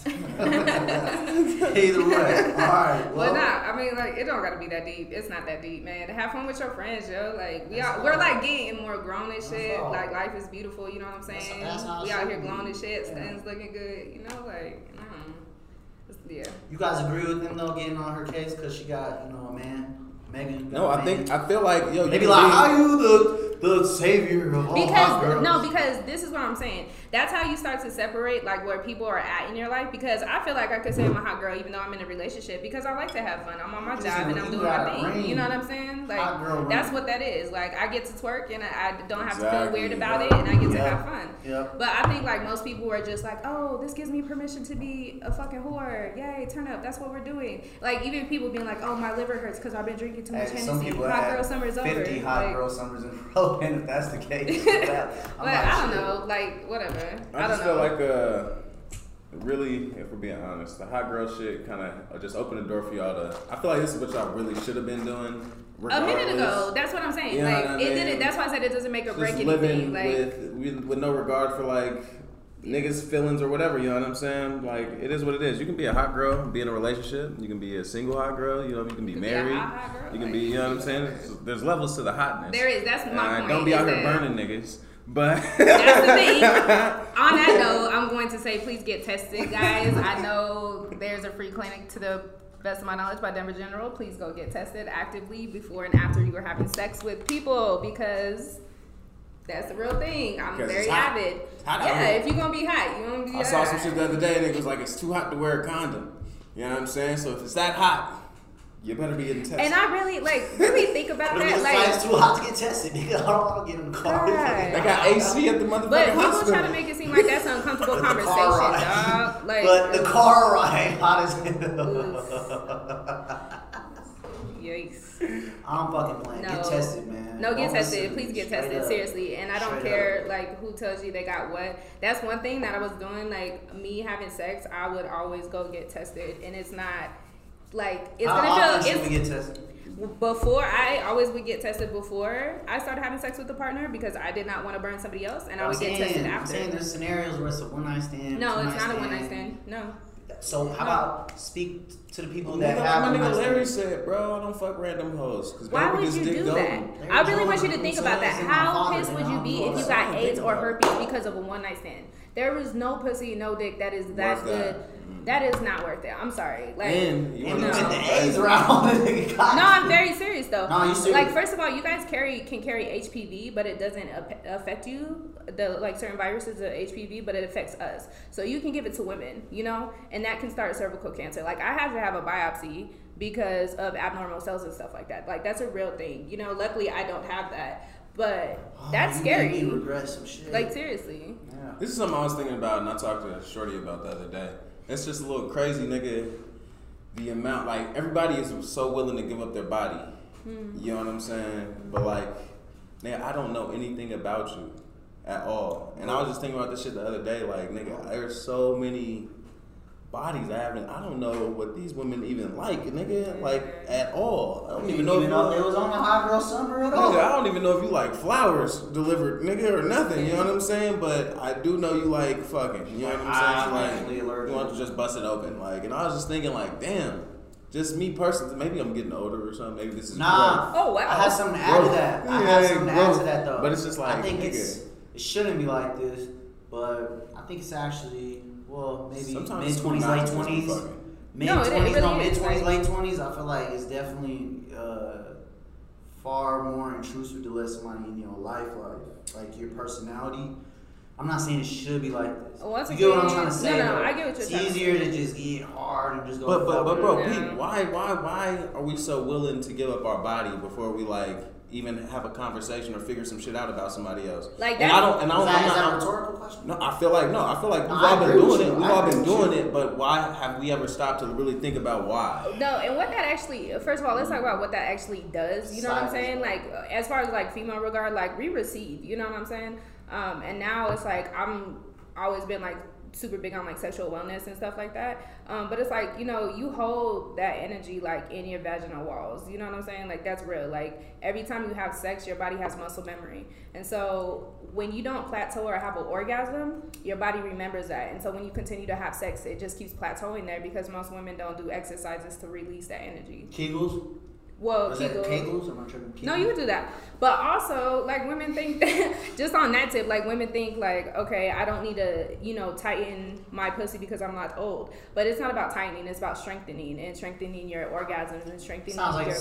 Either way. All right. Well, nah, I mean, like, it don't gotta be that deep. It's not that deep, man. Have fun with your friends, yo. Like, we're like getting more grown and shit. Like, life is beautiful. You know what I'm saying? We out here glowing and shit. Syn's looking good. You know, like, yeah. You guys agree with them though, getting on her case because she got, you know, a man. Megan. No, I feel like, yo, maybe like, are you the savior of all hot girls? No, because this is what I'm saying. That's how you start to separate, like, where people are at in your life. Because I feel like I could say I'm a hot girl even though I'm in a relationship because I like to have fun. I'm on my job and I'm doing my thing. You know what I'm saying? Like, that's what that is. Like, I get to twerk and I don't have to feel weird about it and I get to have fun. But I think, like, most people are just like, oh, this gives me permission to be a fucking whore. Yay, turn up. That's what we're doing. Like, even people being like, oh, my liver hurts because I've been drinking too much Hennessy. Some people hot girl summer's over. 50 hot girl summers in a row, and if that's the case. I don't know. Like, whatever. I just feel like, really, if we're being honest, the hot girl shit kind of just opened the door for y'all to. I feel like this is what y'all really should have been doing regardless. A minute ago. That's what I'm saying. You like, it didn't. That's why I said it doesn't make or break anything. Like, with no regard for like niggas' feelings or whatever. You know what I'm saying? Like, it is what it is. You can be a hot girl, be in a relationship. You can be a single hot girl. You know, you can be married. You can be. You know what I'm saying? There's levels to the hotness. There is. That's my point. Don't be out here burning niggas. But that's the thing. On that note, I'm going to say please get tested, guys. I know there's a free clinic to the best of my knowledge by Denver General. Please go get tested actively before and after you are having sex with people because that's the real thing. I'm very avid. Yeah, if you're gonna be hot, you gonna be hot. I saw some shit the other day and it was like it's too hot to wear a condom. You know what I'm saying? So if it's that hot, you better be getting tested. And I really think about that. Like, it's too hot to get tested, nigga. I don't want to get in the car. Right. I got AC at the motherfucking hospital. But people try to make it seem like that's an uncomfortable conversation, dog. Like, but the car ride hot as hell. Yikes. I'm fucking playing. No. Get tested, man. No, get tested. Please get tested. Seriously. And I don't care, like, who tells you they got what. That's one thing that I was doing. Like, me having sex, I would always go get tested. And it's not... Like, it's gonna feel. How often should we get tested? Before I always would get tested before I started having sex with a partner because I did not want to burn somebody else, and I would get tested after. I'm saying there's scenarios where it's a one night stand. No, it's not a one night stand. No. So how about speak to the people that have. My nigga Larry said, bro, I don't fuck random hoes. Why would you do that? I really want you to think about that. How pissed would you be if you got AIDS or herpes because of a one night stand? There is no pussy, no dick that is that good. That is not worth it. I'm sorry. Like, and you went the AIDS round. No, I'm very serious though. No, you serious? Like, first of all, you guys can carry HPV, but it doesn't affect you. The like certain viruses of HPV, but it affects us. So you can give it to women, you know, and that can start cervical cancer. Like, I had to have a biopsy because of abnormal cells and stuff like that. Like, that's a real thing, you know. Luckily, I don't have that, but that's scary. You regret some shit. Like, seriously. Yeah. This is something I was thinking about, and I talked to Shorty about the other day. It's just a little crazy, nigga, the amount, like, everybody is so willing to give up their body. You know what I'm saying? But, like, nigga, I don't know anything about you at all. And I was just thinking about this shit the other day, like, nigga, there's so many bodies I don't know what these women even like, nigga, like at all. I don't even know if it was on the Hot Girl Summer at all. Nigga, I don't even know if you like flowers delivered, nigga, or nothing. You know what I'm saying? But I do know you like fucking. You know what I'm saying? Like, you want to just bust it open, like. And I was just thinking, like, damn. Just me personally, maybe I'm getting older or something. Maybe this is growth. Oh wow. I have something to add to that. Yeah, I have something to add to that though. But it's just like, I think it shouldn't be like this. But I think it's actually. Well, maybe mid-20s, late-20s. Mid-20s, late-20s, I feel like it's definitely far more intrusive to let somebody in your life, like your personality. I'm not saying it should be like this. You get what I'm trying to say? No, I get what you're saying. It's easier to just get hard and just go. But bro, Pete, why are we so willing to give up our body before we, like, even have a conversation or figure some shit out about somebody else? Like that. Is that a rhetorical question? No, I feel like we've all been doing it. We've all been doing it, but why have we ever stopped to really think about why? No, and what that actually. First of all, let's talk about what that actually does. You know what I'm saying? Like, as far as like female regard, like we receive. You know what I'm saying? And now it's like I'm always been like super big on like sexual wellness and stuff like that, but it's like, you know, you hold that energy like in your vaginal walls, you know what I'm saying? Like, that's real. Like, every time you have sex, your body has muscle memory, and so when you don't plateau or have an orgasm, your body remembers that, and so when you continue to have sex, it just keeps plateauing there because most women don't do exercises to release that energy. Kegels? Well, Kegels? I'm not tripping. Kegels? No, you would do that. But also, like, women think that, just on that tip, like, women think, like, okay, I don't need to, you know, tighten my pussy because I'm not old. But it's not about tightening. It's about strengthening and strengthening your orgasms and strengthening your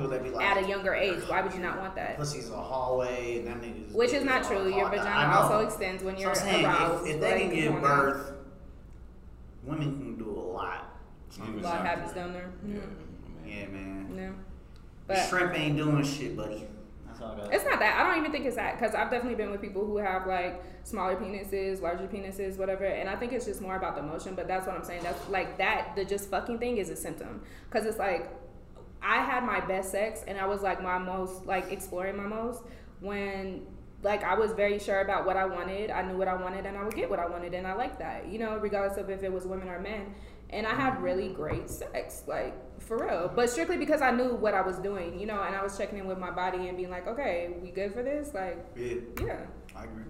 control at a younger age. Why would you not want that? Pussy's a hallway. And that nigga's Which is not true. Your vagina also extends when you're aroused. If they can give birth, women can do a lot. A lot happens down there. Yeah, man. Yeah. But shrimp ain't doing shit, buddy. That's all that. It's not that. I don't even think it's that, because I've definitely been with people who have like smaller penises, larger penises, whatever, and I think it's just more about the motion. But that's what I'm saying. That's like that. The just fucking thing is a symptom, because it's like I had my best sex and I was like my most like exploring my most when. Like, I was very sure about what I wanted. I knew what I wanted, and I would get what I wanted, and I liked that, you know, regardless of if it was women or men. And I had really great sex, like, for real. But strictly because I knew what I was doing, you know, and I was checking in with my body and being like, okay, we good for this? Like, yeah. I agree.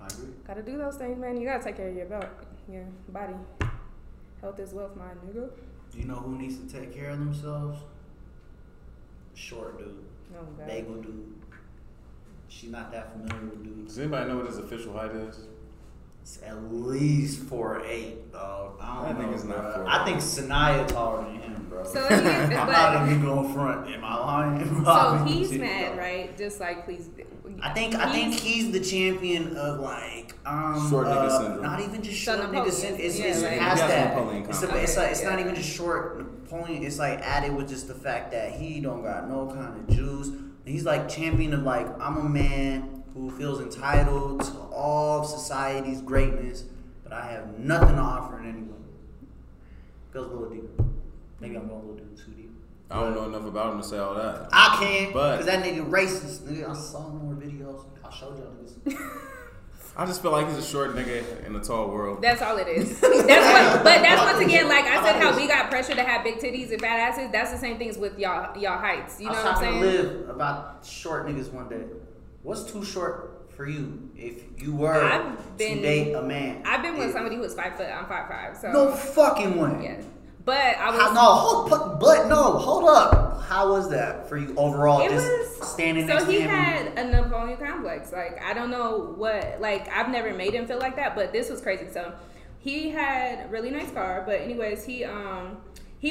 I agree. Gotta do those things, man. You gotta take care of your body. Health is wealth, my nigga. You know who needs to take care of themselves? Short dude. Oh, God. Bagel dude. She's not that familiar with dudes. Does anybody know what his official height is? It's at least 4'8", dog. I don't know, it's not 4'8". I think Sanaya taller than him, bro. So I'm not even going front. Am I lying? So he's mad, right? Just like, please. I think he's the champion of like short nigga syndrome. Not even just short nigga syndrome. It's past that. It's not even just short Napoleon. It's like added with just the fact that he don't got no kind of juice. He's like champion of like, I'm a man who feels entitled to all of society's greatness, but I have nothing to offer in anyone. Goes a little deep. Maybe I'm going a little too deep. I don't know enough about him to say all that. I can, but because that nigga racist. Nigga, I saw more videos. I showed y'all this. I just feel like he's a short nigga in a tall world. That's all it is. That's once again, like I said, how we got pressure to have big titties and fat asses. That's the same things with y'all heights. You know what I'm saying? I was talking to Liv about short niggas one day. What's too short for you if you were to date a man? I've been with somebody who was 5 foot. I'm 5'5". So no fucking way. Yeah. But I was hold up. How was that for you overall? He had a Napoleon complex. Like, I don't know what. Like, I've never made him feel like that, but this was crazy. So he had a really nice car, but anyways, he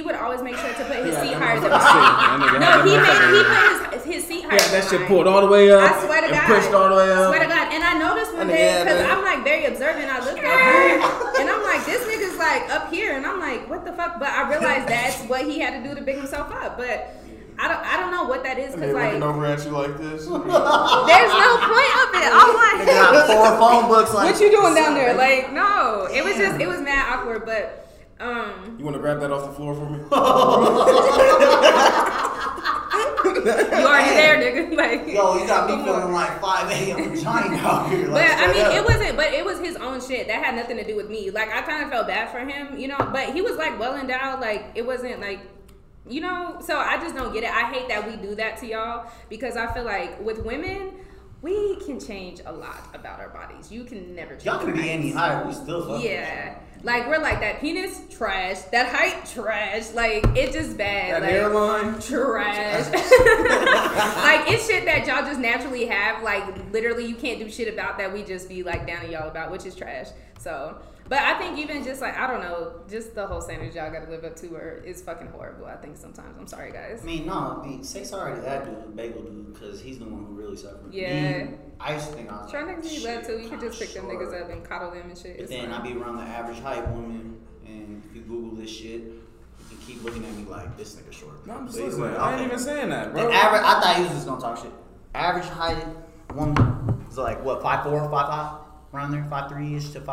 would always make sure to put his seat higher than mine. No, he put his seat higher. Yeah, that shit pulled all the way up. I swear to God, pushed all the way up. I swear to God, and I noticed one day because I'm like very observant. I looked up and I'm like, this nigga's like up here, and I'm like, what the fuck? But I realized that's what he had to do to big himself up. But I don't know what that is, because like looking over at you like this. There's no point of it. All I got 4 phone books. Like, what you doing down there? Like, no, it was mad awkward, but. You want to grab that off the floor for me? You already there, nigga. Like, yo, you got me feeling like 5 a.m. China out here. Like, but I mean, up. It wasn't. But it was his own shit. That had nothing to do with me. Like, I kind of felt bad for him, you know. But he was like well endowed. Like, it wasn't like. You know, so I just don't get it. I hate that we do that to y'all because I feel like with women, we can change a lot about our bodies. You can never change. Y'all can be any height. We still love yeah. Like, we're like, that penis, trash. That height, trash. Like, it's just bad. That like, hairline, trash. Like, it's shit that y'all just naturally have. Like, literally, you can't do shit about that. We just be, like, down to y'all about, which is trash. So... But I think even just like, I don't know, just the whole standards y'all gotta live up to is fucking horrible, I think, sometimes. I'm sorry, guys. I mean, no, say sorry to that dude, Bagel dude, because he's the one who really suffered. Yeah. I used to think I was trying like, to be led to. You could just pick them niggas up and coddle them and shit. But then I'd be around the average height woman, and if you Google this shit, you can keep looking at me like, this nigga short. No, I'm just listening. Anyway, I ain't even saying that, bro. I thought he was just gonna talk shit. Average height woman is like, what, 5'4", 5'5"? Around there, 5'3"-ish to 5'5",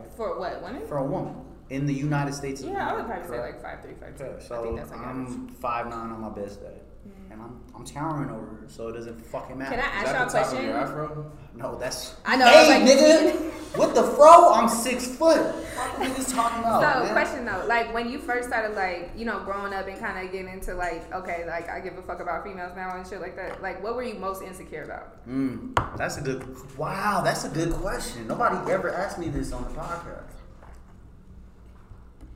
right? For what, women? For a woman. In the United States of America. Yeah, I would probably say like 5'3", 5'2". Yeah, so I think that's like I'm 5'9" on my best day. Mm-hmm. And I'm towering over her, so it doesn't fucking matter. Can I ask y'all a question? Is that the top of your afro? No, that's... I know. Hey, like, nigga! With the fro, I'm 6 foot. What the fuck is talking about? So, man? Question though. Like, when you first started, like, you know, growing up and kind of getting into, like, okay, like, I give a fuck about females now and shit like that. Like, what were you most insecure about? That's a good... Wow, that's a good question. Nobody ever asked me this on the podcast.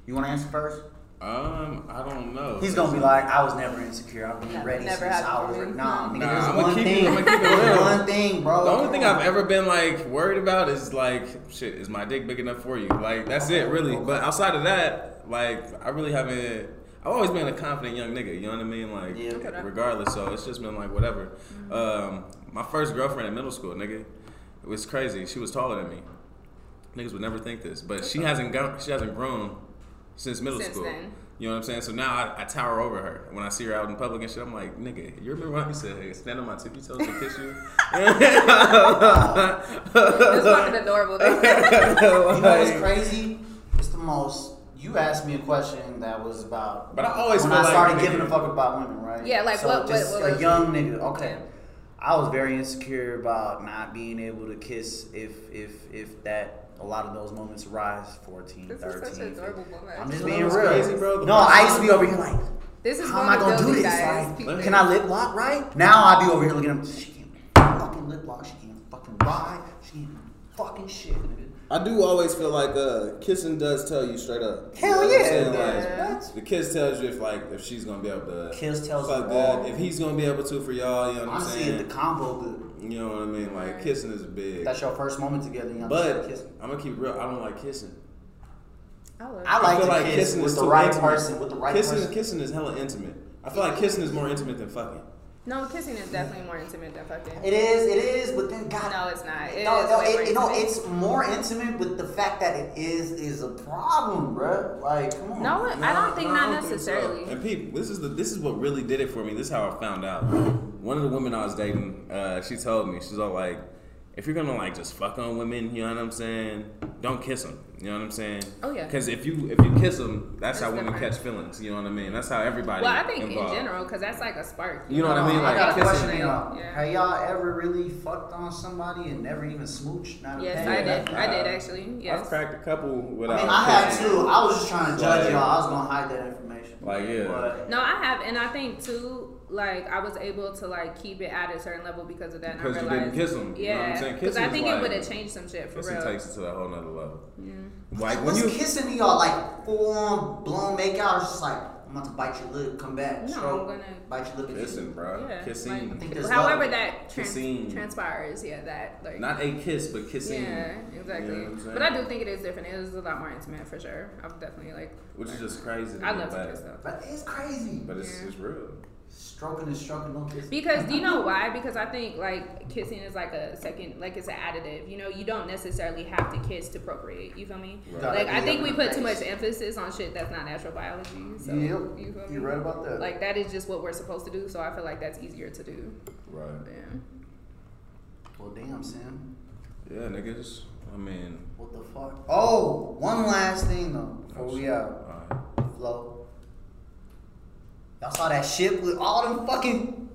You want to answer first? I don't know. He's gonna be like, I was never insecure. I've been ready since I was like, nah, nigga, there's I'm gonna keep it real. One thing, bro. The only thing I've ever been like worried about is like, shit, is my dick big enough for you? Like, that's it, really. But outside of that, like, I really haven't. I've always been a confident young nigga. You know what I mean? Like, yeah. Regardless, so it's just been like whatever. My first girlfriend in middle school, nigga, it was crazy. She was taller than me. Niggas would never think this, but she hasn't grown. Since middle school. Then. You know what I'm saying? So now I tower over her. When I see her out in public and shit, I'm like, nigga, you remember when you said, hey, stand on my tippy toes and kiss you? That's fucking adorable. You know what's crazy? It's the most. You asked me a question that was about. But I always when I started like, giving a fuck about women, right? Yeah, like so what? Just what a young nigga. Okay. I was very insecure about not being able to kiss if that. A lot of those moments arise 14, 13. I'm just being real. Crazy, bro. No, I used to be over here like, this is how am I going to do this? Like, can I lip lock, right? Now I be over here looking at him. She can't fucking lip lock. She can't fucking lie. She can't fucking shit. I do always feel like kissing does tell you straight up. Hell you know yeah. Like, the kiss tells you if she's going to be able to. Kiss tells you that. If he's going to be able to for y'all, you know what I'm saying? I'm seeing the combo good. You know what I mean? Like, kissing is big. That's your first moment together. You know, but I'm going to keep real. I don't like kissing. I feel like kissing with the right person. Kissing is hella intimate. I feel like kissing is more intimate than fucking. No, kissing is definitely more intimate than fucking. It is, but then God. No, it's not. It's more intimate, but the fact that it is a problem, bruh. Like, come on. No, I don't think necessarily. So. And people, this is what really did it for me. This is how I found out. One of the women I was dating, she told me, she's all like, if you're gonna like just fuck on women, you know what I'm saying? Don't kiss them. You know what I'm saying? Oh yeah. Because if you kiss them, that's how women catch feelings. You know what I mean? That's how everybody. Well, I think involved. In general, because that's like a spark. You know what I mean? Like I got a question, y'all. Yeah. Have y'all ever really fucked on somebody and never even smooched? Yes, I did actually. Yes. I've cracked a couple without. I mean, I had two. I was just trying to judge y'all. I was gonna hide that information. Like yeah. But, no, I have, and I think too. Like I was able to like keep it at a certain level because of that. Because and I realized, you didn't kiss him. Yeah, because I think it would have changed some shit for real. Kissing takes it to that whole nother level. Yeah. Like when you kissing y'all like full on blown makeout, it's just like I'm about to bite your lip, come back, no, stroke, I'm gonna bite your lip. Kissing, bro. Yeah. Kissing. Like, however that transpires, yeah, that like not a kiss, but kissing. Yeah, exactly. You know but I do think it is different. It is a lot more intimate for sure. I've definitely like. Which is just crazy. I love to kiss though. But it's crazy. But it's real. Stroking, don't kiss. Because do you know why? Because I think like kissing is like a second, like it's an additive. You know, you don't necessarily have to kiss to procreate. You feel me? Right. Like I think we put too much emphasis on shit that's not natural biology. So, yep. You feel me? You're right about that. Like that is just what we're supposed to do. So I feel like that's easier to do. Right. Yeah. Well, damn, Sam. Yeah, niggas. I mean. What the fuck? Oh, one last thing though before we out. All right. Flow. Y'all saw that shit with all them fucking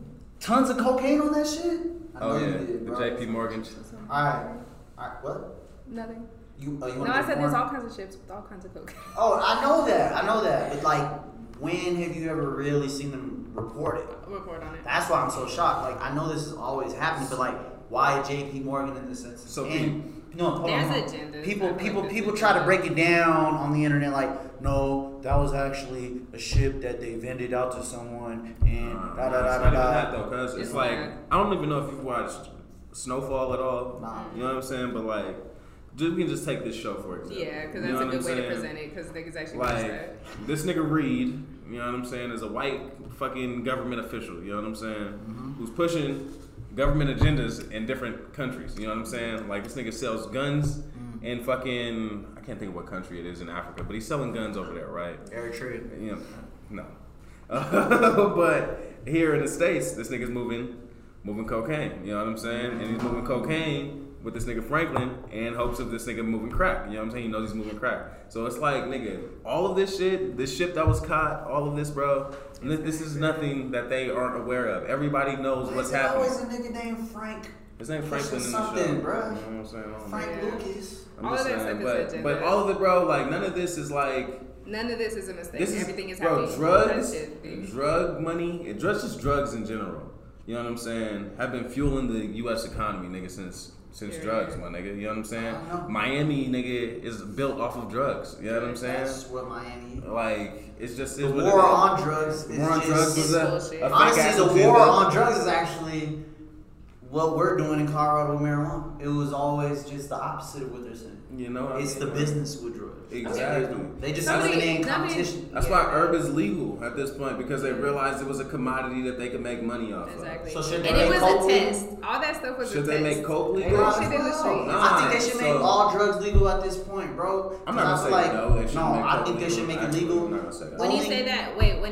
tons of cocaine on that shit? Oh, yeah. Did, the JP Morgan shit. All right. What? Nothing. You no, I said there's all kinds of ships with all kinds of cocaine. Oh, I know that. But, like, when have you ever really seen them report it? Report on it. That's why I'm so shocked. Like, I know this is always happening, but, like, why JP Morgan in this instance? So, people try to break it down on the internet like, no, that was actually a ship that they vended out to someone and It's like, I don't even know if you've watched Snowfall at all. Nah. You know what I'm saying? But like, we can just take this show for example. Yeah, because that's a good way to present it because niggas actually watch that. This nigga Reed, you know what I'm saying, is a white fucking government official, you know what I'm saying, who's pushing government agendas in different countries, you know what I'm saying? Like, this nigga sells guns in fucking, I can't think of what country it is in Africa, but he's selling guns over there, right? Eritrea. You know, no. But here in the States, this nigga's moving cocaine, you know what I'm saying? And he's moving cocaine with this nigga Franklin in hopes of this nigga moving crack, you know what I'm saying? He knows he's moving crack. So it's like, nigga, all of this shit, this ship that was caught, all of this, bro, this is nothing that they aren't aware of. Everybody knows what's happening. There's always a nigga named Frank. His name Franklin in the show. You know what I'm saying? Frank Lucas. All of that stuff is legit. But all of it, bro, like, none of this is like... None of this is a mistake. Everything is happening. Bro, drug money, just drugs in general, you know what I'm saying, have been fueling the U.S. economy, nigga, since drugs, my nigga. You know what I'm saying? Miami, nigga, is built off of drugs. You know what I'm saying? That's what Miami... Like... It's just the war on drugs. War on drugs is bullshit. Honestly, the war on drugs is actually what we're doing in Colorado marijuana. It was always just the opposite of what they're saying. You know, it's the business with drugs. Exactly. They just eliminated competition. That's why herb is legal at this point because they realized it was a commodity that they could make money off of. Exactly. So should they make coke legal? It was a test. All that stuff was a test. Should they make coke legal? I think they should make all drugs legal at this point, bro. I'm not saying I think they should make it legal. When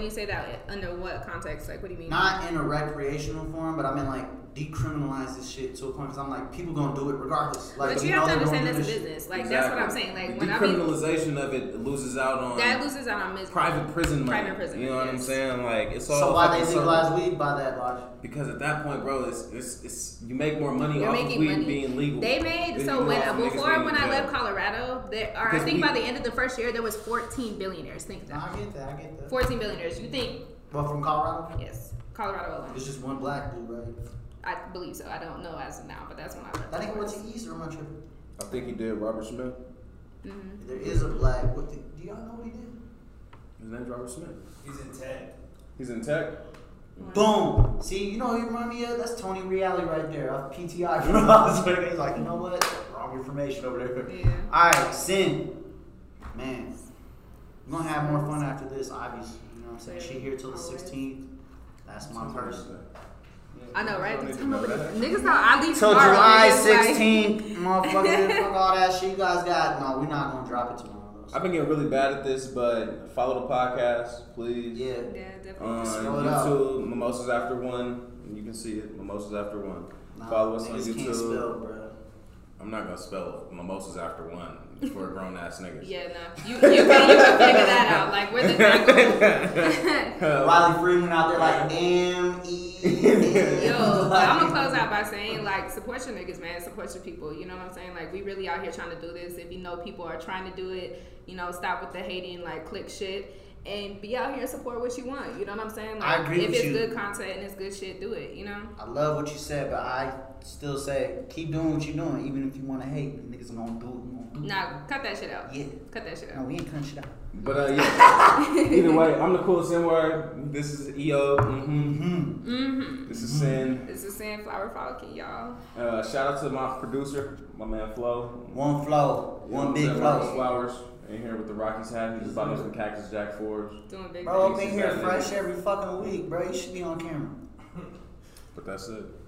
you say that, under what context? Like, what do you mean? Not in a recreational form, but I mean like decriminalize this shit to a point because I'm like, people gonna do it regardless. Like, but you have to understand that's a business. Like, exactly. That's what I'm saying. Like, when decriminalization of it loses out on private prison money. Private prison, you know what I'm saying? Like, it's all. So why they legalize weed by that logic? Because at that point, bro, it's you make more money off of weed being legal. They made when I left Colorado, I think by the end of the first year there was 14 billionaires. Think that. I get that. 14 billionaires. You think? Well, from Colorado. Yes, Colorado alone. It's just one black dude, right? I believe so. I don't know as of now, but that's when I left. I think it went to East or much of it. I think he did Robert Smith. Mm-hmm. There is a black. Do y'all know what he did? His name's Robert Smith. He's in tech. Wow. Boom. See, you know what he reminded me of? That's Tony Reale right there. Off PTI. He's like, you know what? Wrong information over there. Yeah. All right, Syn. Man, we're going to have more fun after this, obviously. You know what I'm saying? She here till the 16th. That's my person. I know, right? Niggas thought I leave till July 16th, motherfucker. Fuck all that shit you guys got. No, we're not gonna drop it tomorrow. Though, so. I've been getting really bad at this, but follow the podcast, please. Yeah, definitely. On YouTube, Mimosas After One. You can see it, Mimosas After One. Nah, follow us on YouTube. Can't spell, bro. I'm not gonna spell Mimosas After One for a grown ass nigga. Yeah, no. You can figure that out. Like, where's the tackle? Wiley Freeman out there, like M-E. Yo, I'm gonna close out by saying, like, support your niggas, man. Support your people. You know what I'm saying? Like, we really out here trying to do this. If you know people are trying to do it, you know, stop with the hating, like, click shit, and be out here and support what you want. You know what I'm saying? Like, I agree. If it's good content and it's good shit, do it. You know. I love what you said, but I still say keep doing what you're doing, even if you want to hate. Niggas gonna do it. Nah, cut that shit out. Yeah. Cut that shit out. No, we ain't cut shit out. But, yeah. Either way, I'm the coolest N-word. This is Eyob. This is Syn. This is Syn, FlowerFrolcing, y'all. Shout out to my producer, my man Flo. One Flo. One big Flo. Flowers. In here with the Rockies hat. He's about to some Cactus Jack Forbes. Doing big things. Bro, I'm in here fresh every fucking week, bro. You should be on camera. But that's it.